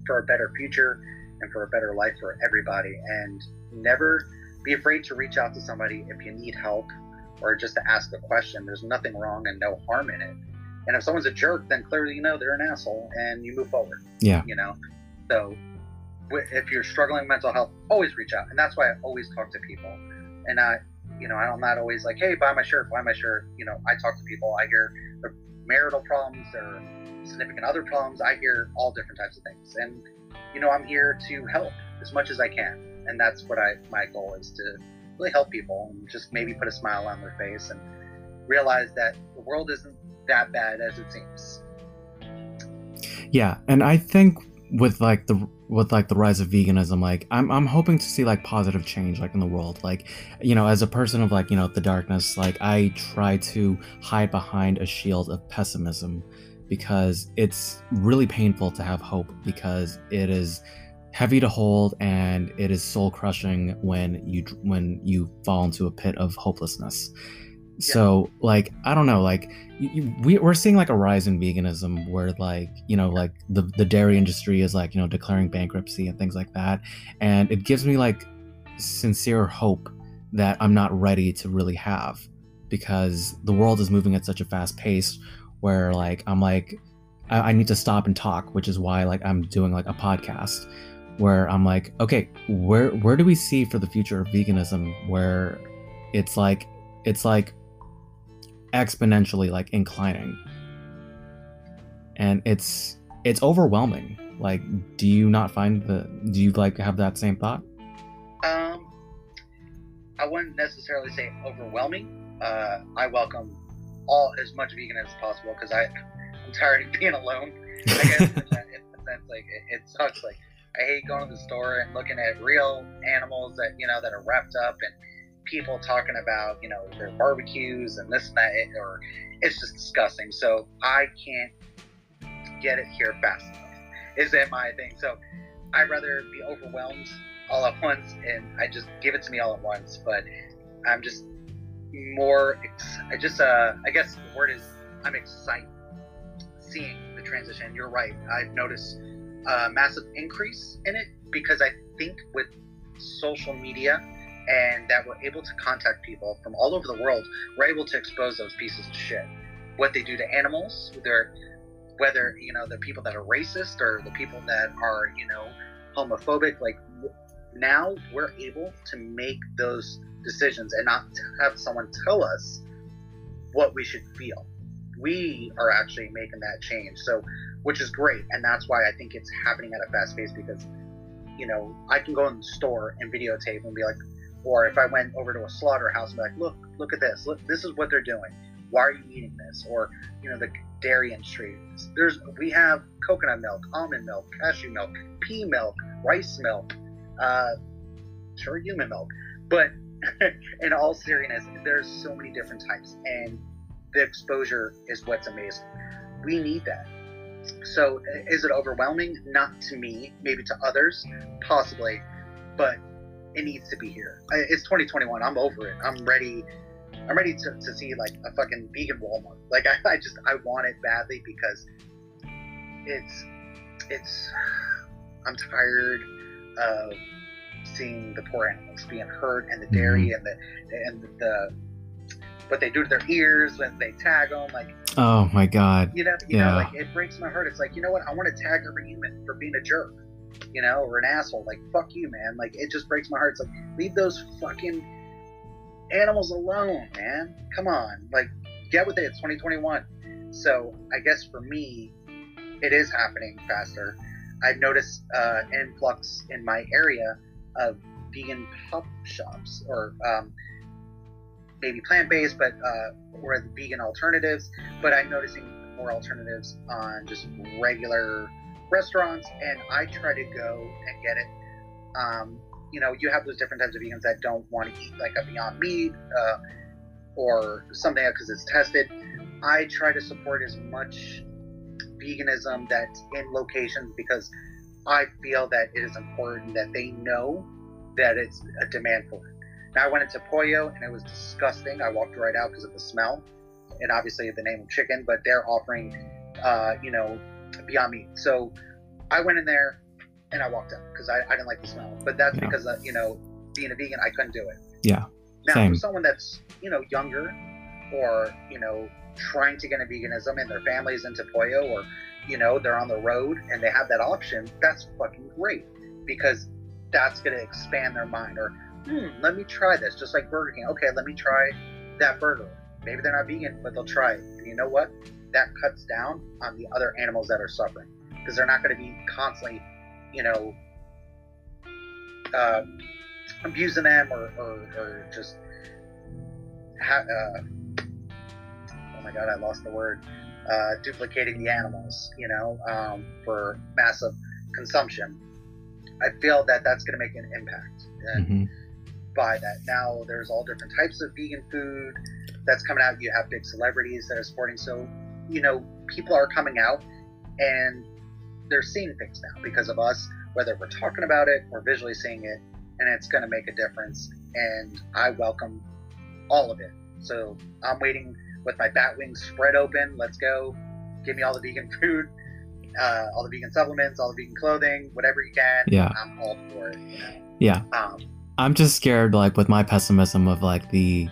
for a better future and for a better life for everybody. And never be afraid to reach out to somebody if you need help, or just to ask a question. There's nothing wrong and no harm in it. And if someone's a jerk, then clearly you know they're an asshole, and you move forward. Yeah. You know? So if you're struggling with mental health, always reach out. And that's why I always talk to people. And I, you know, I'm not always like, hey, buy my shirt, buy my shirt. You know, I talk to people. I hear their marital problems, their significant other problems. I hear all different types of things. And, you know, I'm here to help as much as I can. And that's what I, my goal is, to really help people and just maybe put a smile on their face and realize that the world isn't that bad as it seems. Yeah. And I think with like the, with like the rise of veganism, like I'm, I'm hoping to see like positive change, like in the world, like, you know, as a person of like, you know, the darkness, like I try to hide behind a shield of pessimism, because it's really painful to have hope, because it is heavy to hold, and it is soul crushing when you when you fall into a pit of hopelessness. Yeah. So like I don't know, like you, we we're seeing like a rise in veganism, where like, you know, like the the dairy industry is like, you know, declaring bankruptcy and things like that, and it gives me like sincere hope that I'm not ready to really have, because the world is moving at such a fast pace where like I'm like I, I need to stop and talk, which is why like I'm doing like a podcast, where I'm like, okay, where where do we see for the future of veganism, where it's like it's like exponentially like inclining, and it's it's overwhelming. Like, do you not find the do you like have that same thought? Um, I wouldn't necessarily say overwhelming. Uh, I welcome all as much vegan as possible, because I I'm tired of being alone. I guess in that, in that sense, like it, it sucks. Like, I hate going to the store and looking at real animals that, you know, that are wrapped up, and people talking about, you know, their barbecues and this and that, it, or it's just disgusting. So I can't get it here fast enough, is that my thing. So I'd rather be overwhelmed all at once, and I just give it to me all at once. But I'm just more, I just, uh, I guess the word is, I'm excited seeing the transition. You're right. I've noticed a massive increase in it, because I think with social media and that we're able to contact people from all over the world, we're able to expose those pieces of shit, what they do to animals, their, whether, you know, the people that are racist or the people that are, you know, homophobic. Like, now we're able to make those decisions and not have someone tell us what we should feel. We are actually making that change. So, which is great, and that's why I think it's happening at a fast pace, because, you know, I can go in the store and videotape and be like, or if I went over to a slaughterhouse and be like, look, look at this, look, this is what they're doing. Why are you eating this? Or, you know, the dairy industry. There's, we have coconut milk, almond milk, cashew milk, pea milk, rice milk, uh, sure, human milk. But in all seriousness, there's so many different types, and the exposure is what's amazing. We need that. So is it overwhelming? Not to me, maybe to others, possibly, but it needs to be here. It's twenty twenty-one. I'm over it. I'm ready. I'm ready to, to see like a fucking vegan Walmart. Like I, I just, I want it badly because it's, it's, I'm tired of seeing the poor animals being hurt, and the dairy, mm-hmm. and the, and the, what they do to their ears when they tag them. Like, oh my God. You know, you yeah. know, like it breaks my heart. It's like, you know what? I want to tag every human for being a jerk, you know, or an asshole. Like, fuck you, man. Like, it just breaks my heart. It's like, leave those fucking animals alone, man. Come on. Like, get with it. It's twenty twenty-one. So I guess for me, it is happening faster. I've noticed uh, an influx in my area of vegan pop shops, or um, maybe plant-based, but uh, or the vegan alternatives. But I'm noticing more alternatives on just regular restaurants, and I try to go and get it. Um, you know, you have those different types of vegans that don't want to eat like a Beyond Meat uh, or something because it's tested. I try to support as much veganism that's in locations because I feel that it is important that they know that it's a demand for it. Now, I went into Pollo and it was disgusting. I walked right out because of the smell and obviously the name of chicken, but they're offering, uh, you know, Beyond Meat. So I went in there and I walked out because I, I didn't like the smell. But that's yeah. because, uh, you know, being a vegan, I couldn't do it. Yeah. Now, Same. for someone that's, you know, younger or, you know, trying to get into veganism and their family's into Pollo, or, you know, they're on the road and they have that option, that's fucking great because that's going to expand their mind. Or, hmm, let me try this, just like Burger King. Okay, let me try that burger. Maybe they're not vegan, but they'll try it. And you know what? That cuts down on the other animals that are suffering because they're not going to be constantly, you know, uh, abusing them or, or, or just, ha- uh, oh my God, I lost the word, uh, duplicating the animals, you know, um, for massive consumption. I feel that that's going to make an impact. And, mm-hmm. by that. Now there's all different types of vegan food that's coming out. You have big celebrities that are sporting, so you know people are coming out and they're seeing things now because of us, whether we're talking about it or visually seeing it, and it's going to make a difference, and I welcome all of it. So I'm waiting with my bat wings spread open. Let's go. Give me all the vegan food, uh, all the vegan supplements, all the vegan clothing, whatever you can. Yeah. I'm all for it, you know? Yeah. um I'm just scared, like, with my pessimism of, like, the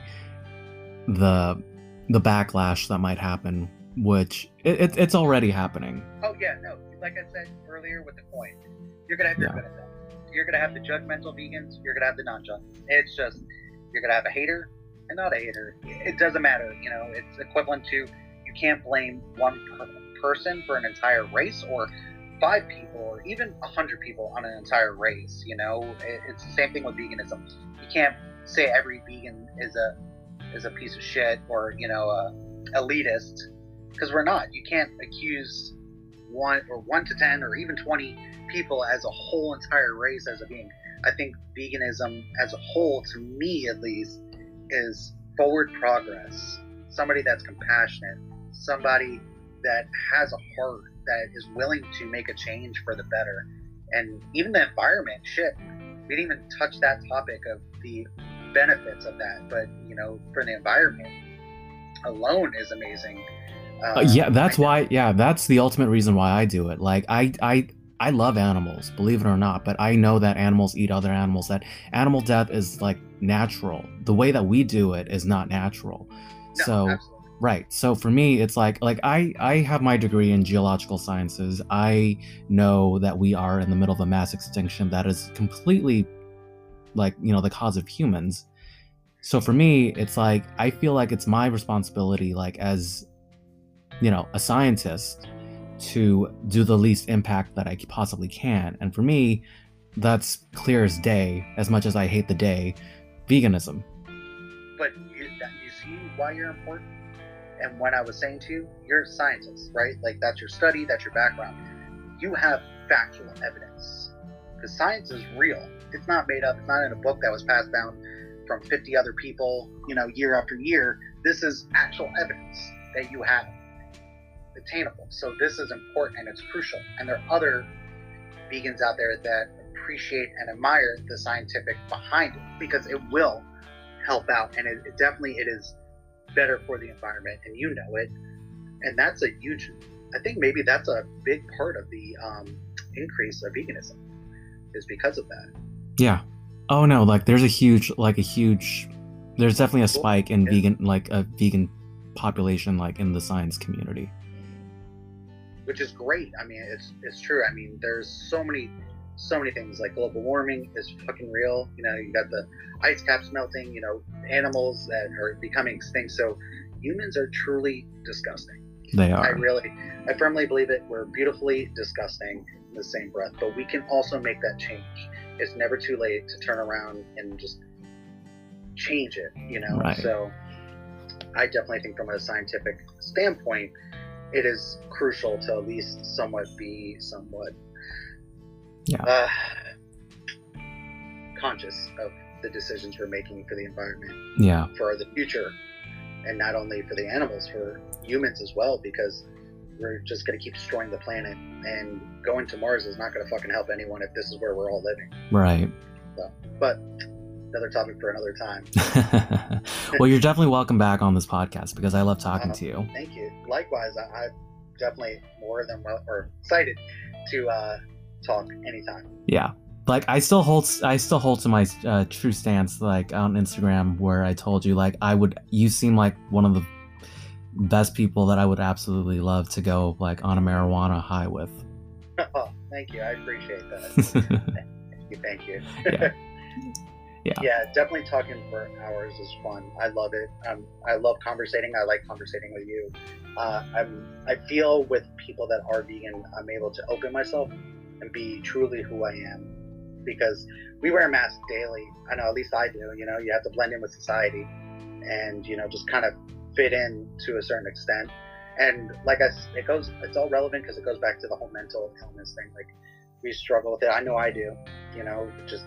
the the backlash that might happen, which it, it, it's already happening. Oh, yeah, no. Like I said earlier with the coin, you're going to have your yeah. good at that. You're going to have the judgmental vegans. You're going to have the non-judgmental. It's just you're going to have a hater and not a hater. It doesn't matter. You know, it's equivalent to you can't blame one per- person for an entire race, or five people, or even a hundred people on an entire race. You know, it's the same thing with veganism. You can't say every vegan is a is a piece of shit, or, you know, uh, elitist, because we're not. You can't accuse one or one to ten or even twenty people as a whole entire race as a being. I think veganism as a whole, to me at least, is forward progress. Somebody that's compassionate, somebody that has a heart, that is willing to make a change for the better. And even the environment, shit, we didn't even touch that topic of the benefits of that. But, you know, for the environment alone is amazing. Uh, uh, yeah, that's why, yeah, that's the ultimate reason why I do it. Like, I, I, I love animals, believe it or not, but I know that animals eat other animals, that animal death is, like, natural. The way that we do it is not natural. No, so. Absolutely. Right. So for me, it's like, like I, I have my degree in geological sciences. I know that we are in the middle of a mass extinction that is completely, like, you know, the cause of humans. So for me, it's like, I feel like it's my responsibility, like, as, you know, a scientist, to do the least impact that I possibly can. And for me, that's clear as day, as much as I hate the day, veganism. But you, you see why you're important? And when I was saying to you, you're a scientist, right? Like, that's your study, that's your background. You have factual evidence. Because science is real. It's not made up. It's not in a book that was passed down from fifty other people, you know, year after year. This is actual evidence that you have attainable. So this is important and it's crucial. And there are other vegans out there that appreciate and admire the scientific behind it, because it will help out. And it, it definitely, it is better for the environment, and you know it. And that's a huge, I think maybe that's a big part of the um, increase of veganism, is because of that. Yeah. Oh no, like there's a huge, like a huge, there's definitely a spike in yeah. vegan, like a vegan population, like in the science community. Which is great. I mean, it's it's true. I mean, there's so many, so many things, like global warming is fucking real. You know, you got the ice caps melting, you know, animals that are becoming extinct. So humans are truly disgusting. They are. I really, I firmly believe it. We're beautifully disgusting in the same breath, but we can also make that change. It's never too late to turn around and just change it, you know? Right. So I definitely think from a scientific standpoint, it is crucial to at least somewhat be somewhat yeah. uh, conscious of the decisions we're making for the environment, yeah, for the future, and not only for the animals, for humans as well, because we're just going to keep destroying the planet, and going to Mars is not going to fucking help anyone if this is where we're all living. Right. So, but another topic for another time. Well, you're definitely welcome back on this podcast, because I love talking um, to you. Thank you. Likewise, I, I'm definitely more than well, or excited to uh, talk anytime. Yeah, like I still hold, I still hold to my uh, true stance, like on Instagram, where I told you, like I would. You seem like one of the best people that I would absolutely love to go like on a marijuana high with. Oh, thank you. I appreciate that. Thank you. Thank you. Yeah. Yeah. Yeah, definitely talking for hours is fun. I love it. Um, I love conversating. I like conversating with you. Uh, I'm, I feel with people that are vegan, I'm able to open myself and be truly who I am, because we wear masks daily. I know, at least I do. You know, you have to blend in with society and, you know, just kind of fit in to a certain extent. And like I, it goes, it's all relevant because it goes back to the whole mental illness thing. Like we struggle with it. I know I do, you know, just,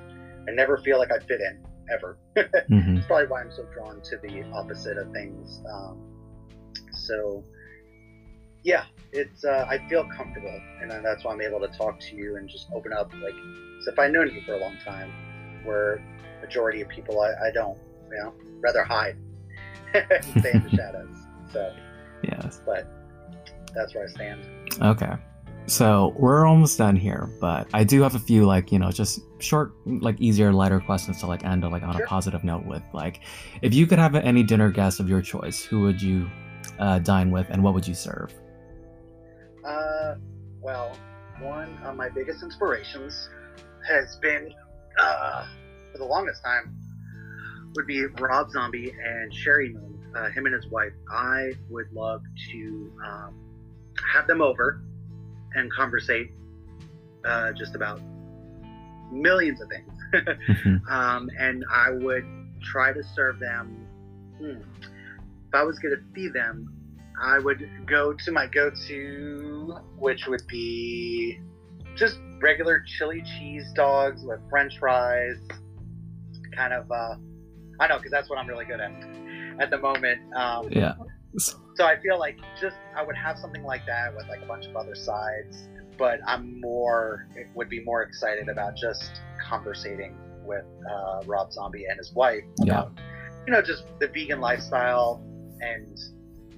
I never feel like I fit in, ever. Mm-hmm. That's probably why I'm so drawn to the opposite of things. Um, so, yeah, it's uh, I feel comfortable, and that's why I'm able to talk to you and just open up. Like, so if I've known you for a long time, where majority of people I, I don't, you know, rather hide, stay in the shadows. So, yes, but that's where I stand. Okay. So we're almost done here, but I do have a few, like, you know, just short, like easier, lighter questions to like end like on sure. a positive note with. Like, if you could have any dinner guest of your choice, who would you uh, dine with, and what would you serve? Uh, well, one of my biggest inspirations has been uh, for the longest time would be Rob Zombie and Sherry Moon, uh, him and his wife. I would love to um, have them over and conversate uh, just about millions of things. Mm-hmm. um, and I would try to serve them. Hmm, if I was going to feed them, I would go to my go-to, which would be just regular chili cheese dogs with French fries. Kind of, uh, I know, because that's what I'm really good at at the moment. Um, yeah. So I feel like just I would have something like that with like a bunch of other sides, but I'm more it would be more excited about just conversating with uh, Rob Zombie and his wife about yeah. you know just the vegan lifestyle, and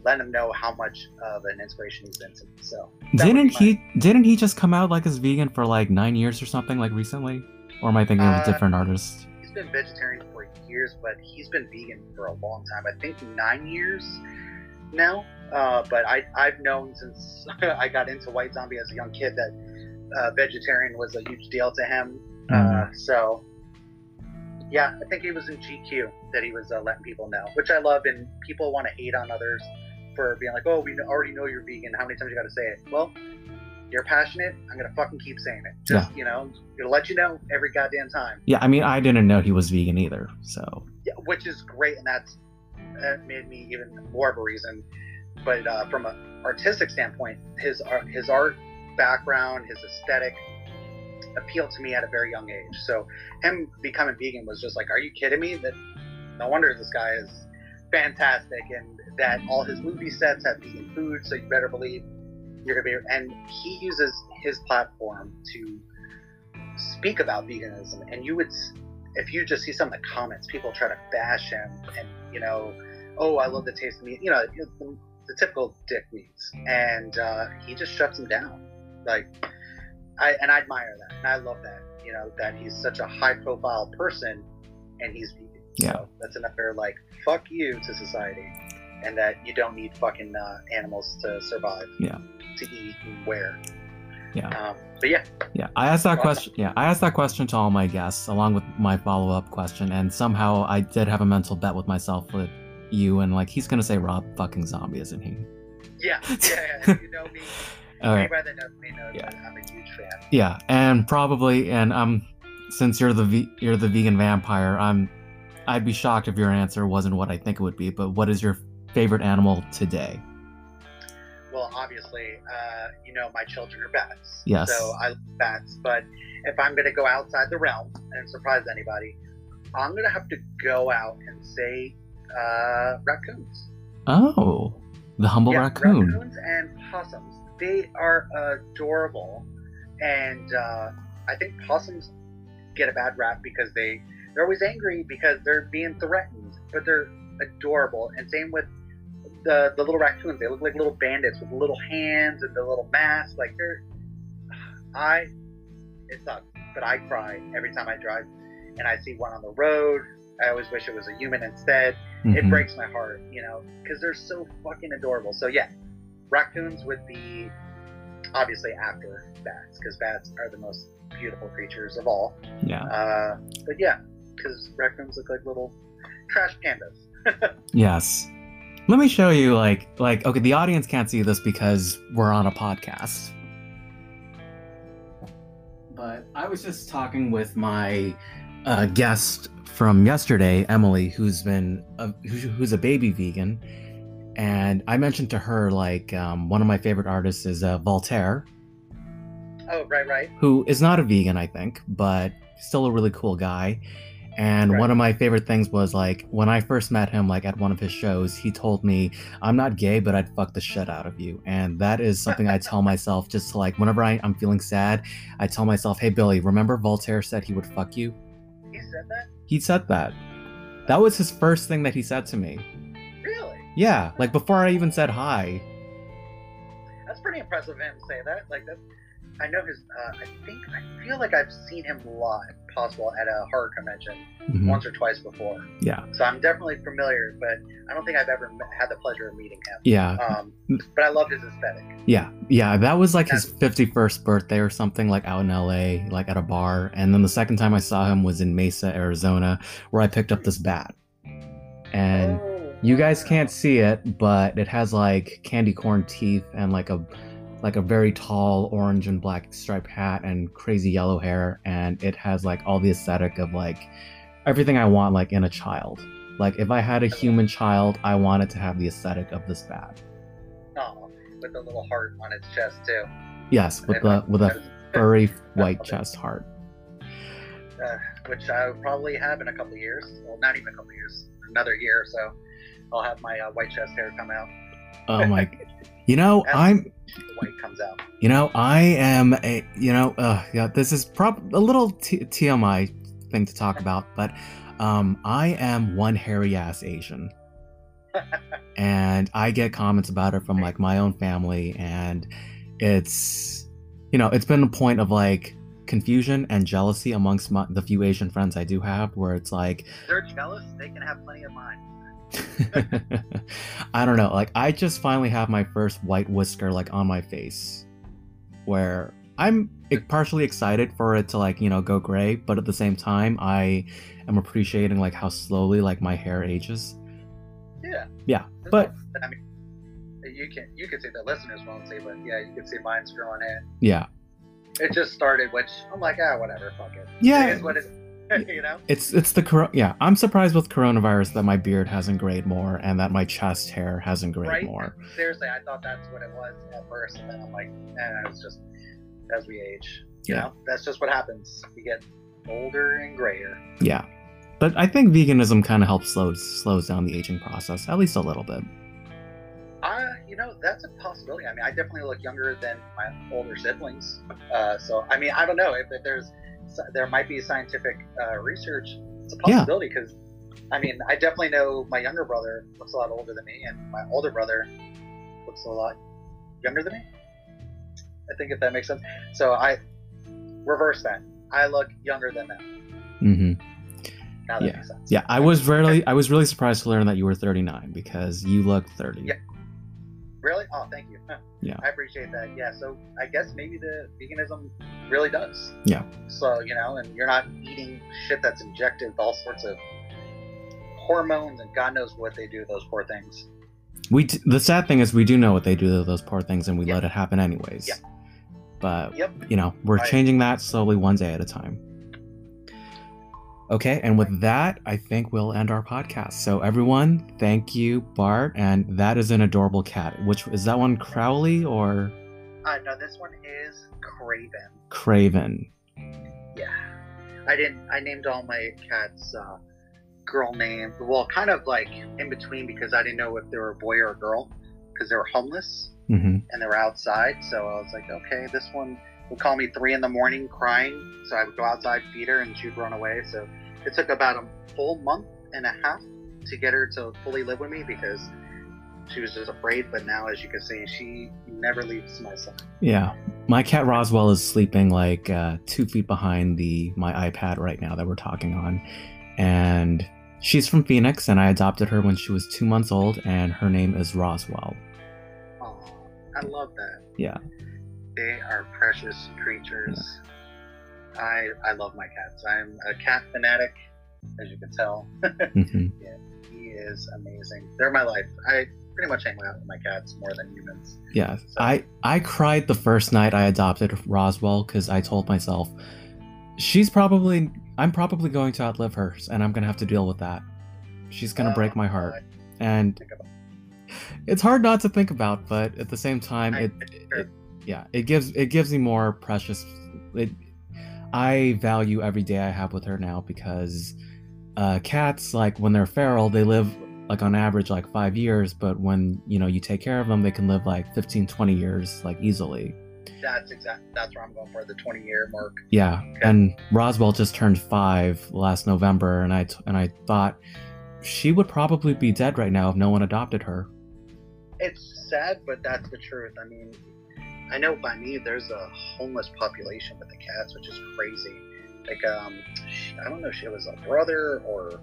letting him know how much of an inspiration he's been to. So didn't he didn't he just come out like as vegan for like nine years or something like recently? Or am I thinking uh, of a different artist? He's been vegetarian for years, but he's been vegan for a long time. I think nine years. Now, uh, but I, I've known since I got into White Zombie as a young kid that uh, vegetarian was a huge deal to him. Mm-hmm. Uh, so, yeah, I think it was in G Q that he was uh, letting people know, which I love. And people want to hate on others for being like, oh, we already know you're vegan. How many times you got to say it? Well, you're passionate. I'm going to fucking keep saying it. Just, yeah. you know, it'll let you know every goddamn time. Yeah, I mean, I didn't know he was vegan either, so. Yeah, which is great, and that's that made me even more of a reason. But uh, from an artistic standpoint, his art, his art background, his aesthetic appealed to me at a very young age. So him becoming vegan was just like, are you kidding me? That no wonder this guy is fantastic, and that all his movie sets have vegan food, so you better believe you're gonna be. And he uses his platform to speak about veganism, and you would, if you just see some of the comments, people try to bash him, and you know, oh, I love the taste of meat, you know, the, the typical dick meats, and uh, he just shuts them down. Like, I and I admire that, and I love that, you know, that he's such a high-profile person, and he's vegan. Yeah, so that's another like fuck you to society, and that you don't need fucking uh, animals to survive. Yeah, to eat and wear. Yeah. Um, but yeah. Yeah, I asked that question. Yeah, I asked that question to all my guests, along with my follow-up question, and somehow I did have a mental bet with myself with you, and like he's gonna say Rob fucking Zombie, isn't he? Yeah. Yeah. Yeah. You know me. All right. Anybody that knows me knows yeah. I'm a huge fan. Yeah, and probably, and um, since you're the ve- you're the vegan vampire, I'm. I'd be shocked if your answer wasn't what I think it would be, but what is your favorite animal today? Well, obviously, uh, you know, my children are bats. Yes. So I love bats, but if I'm going to go outside the realm and surprise anybody, I'm going to have to go out and say uh, raccoons. Oh, the humble yeah, raccoon. Raccoons and possums. They are adorable. And uh, I think possums get a bad rap because they... They're always angry because they're being threatened, but they're adorable. And same with the the little raccoons. They look like little bandits with little hands and the little mask. Like they're, I, it sucks, but I cry every time I drive and I see one on the road. I always wish it was a human instead. Mm-hmm. It breaks my heart, you know, because they're so fucking adorable. So yeah, raccoons would be obviously after bats, because bats are the most beautiful creatures of all. Yeah. Uh, but yeah. Because raccoons look like little trash pandas. Yes. Let me show you, like, like okay, the audience can't see this because we're on a podcast. But I was just talking with my uh, guest from yesterday, Emily, who's been a, who's a baby vegan, and I mentioned to her like um, one of my favorite artists is uh, Voltaire. Oh, right, right. Who is not a vegan, I think, but still a really cool guy. And right. One of my favorite things was like when I first met him, like at one of his shows, he told me, "I'm not gay, but I'd fuck the shit out of you." And that is something I tell myself just to like whenever I, I'm feeling sad, I tell myself, "Hey Billy, remember Voltaire said he would fuck you?" He said that? He said that. That was his first thing that he said to me. Really? Yeah, like before I even said hi. That's pretty impressive of him to say that. Like that's I know his. Uh, I think I feel like I've seen him live, possible at a horror convention mm-hmm. once or twice before. Yeah. So I'm definitely familiar, but I don't think I've ever had the pleasure of meeting him. Yeah. Um, but I loved his aesthetic. Yeah, yeah. That was like That's- his fifty-first birthday or something, like out in L A, like at a bar. And then the second time I saw him was in Mesa, Arizona, where I picked up this bat. And oh, you guys wow. can't see it, but it has like candy corn teeth and like a. like a very tall orange and black striped hat and crazy yellow hair, and it has like all the aesthetic of like everything I want like in a child. Like if I had a human child, I wanted to have the aesthetic of this bat. Oh, with a little heart on its chest too. Yes, with and the like, with a furry white chest heart. Uh, which I will probably have in a couple of years. Well, not even a couple of years. Another year or so, I'll have my uh, white chest hair come out. Oh my. You know, As I'm. The white comes out. You know, I am a. You know, uh, yeah. This is prob a little t- T M I thing to talk about, but um, I am one hairy ass Asian, and I get comments about it from like my own family, and it's, you know, it's been a point of like confusion and jealousy amongst my, the few Asian friends I do have, where it's like. If they're jealous. They can have plenty of mine. I don't know, like I just finally have my first white whisker like on my face, where I'm partially excited for it to like, you know, go gray, but at the same time I am appreciating like how slowly like my hair ages. Yeah. Yeah. But I mean you can you can see the listeners won't see, but yeah, you can see mine's growing in. Yeah. It just started, which I'm like, ah, whatever, fuck it. Yeah. It is what it is. You know? It's it's the yeah. I'm surprised with coronavirus that my beard hasn't grayed more and that my chest hair hasn't grayed right? more. Seriously, I thought that's what it was at first, and then I'm like, eh, it's just as we age. Yeah, you know? That's just what happens. You get older and grayer. Yeah, But I think veganism kind of helps slow slows down the aging process, at least a little bit. Uh, you know, that's a possibility. I mean, I definitely look younger than my older siblings. Uh, so, I mean, I don't know if, if there's, there might be scientific uh, research. It's a possibility because, yeah. I mean, I definitely know my younger brother looks a lot older than me, and my older brother looks a lot younger than me. I think if that makes sense. So I reverse that. I look younger than them. Mm-hmm. Now that yeah. makes sense. Yeah, I was really, I was really surprised to learn that you were thirty-nine because you look thirty. Yeah. Really? Oh, thank you. Yeah. I appreciate that. Yeah. So I guess maybe the veganism really does. Yeah. So, you know, and you're not eating shit that's injected with all sorts of hormones and God knows what they do to those poor things. We t- the sad thing is we do know what they do to those poor things, and we yep. let it happen anyways. Yep. But, yep. you know, we're right. changing that slowly one day at a time. Okay, and with that, I think we'll end our podcast. So everyone, thank you, Bart. And that is an adorable cat. Which is that one, Crowley or? Uh, no, this one is Craven. Craven. Yeah, I didn't. I named all my cats uh, girl names. Well, kind of like in between because I didn't know if they were a boy or a girl because they were homeless mm-hmm. and they were outside. So I was like, okay, this one would call me three in the morning crying. So I would go outside, feed her, and she'd run away. So it took about a full month and a half to get her to fully live with me because she was just afraid. But now, as you can see, she never leaves my side. Yeah. My cat Roswell is sleeping like uh, two feet behind the my iPad right now that we're talking on. And she's from Phoenix, and I adopted her when she was two months old, and her name is Roswell. Oh, I love that. Yeah. They are precious creatures. Yeah. I I love my cats. I'm a cat fanatic, as you can tell. Mm-hmm. Yeah, he is amazing. They're my life. I pretty much hang out with my cats more than humans. Yeah, so. I, I cried the first night I adopted Roswell because I told myself, she's probably, I'm probably going to outlive her, and I'm going to have to deal with that. She's going to uh, break my heart. I and it. It's hard not to think about, but at the same time, I, it, sure. it yeah, it gives it gives me more precious... It, I value every day I have with her now because uh, cats, like when they're feral, they live like on average like five years. But when, you know, you take care of them, they can live like fifteen, twenty years like easily. That's exactly, that's where I'm going for the twenty year mark. Yeah. Okay. And Roswell just turned five last November. And I, t- and I thought she would probably be dead right now if no one adopted her. It's sad, but that's the truth. I mean, I know by me, there's a homeless population with the cats, which is crazy. Like, um, I don't know if she was a brother or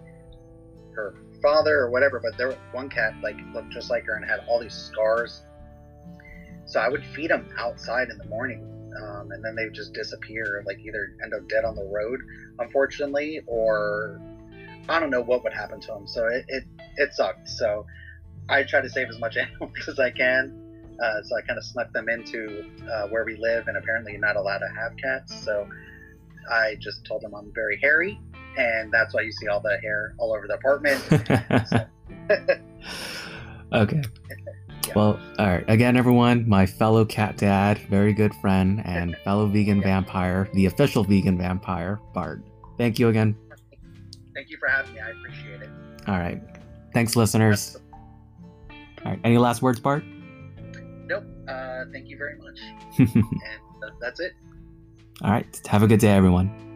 her father or whatever, but there was one cat, like, looked just like her and had all these scars. So I would feed them outside in the morning, um, and then they would just disappear, like either end up dead on the road, unfortunately, or I don't know what would happen to them. So it, it, it sucked. So I try to save as much animals as I can. Uh, so I kind of snuck them into uh, where we live, and apparently you're not allowed to have cats. So I just told them I'm very hairy, and that's why you see all the hair all over the apartment. Okay. Yeah. Well, all right. Again, everyone, my fellow cat dad, very good friend, and fellow vegan yeah. vampire, the official vegan vampire, Bart. Thank you again. Thank you for having me. I appreciate it. All right. Thanks, listeners. All right. Any last words, Bart? Nope. Uh, thank you very much. And that's it. All right. Have a good day, everyone.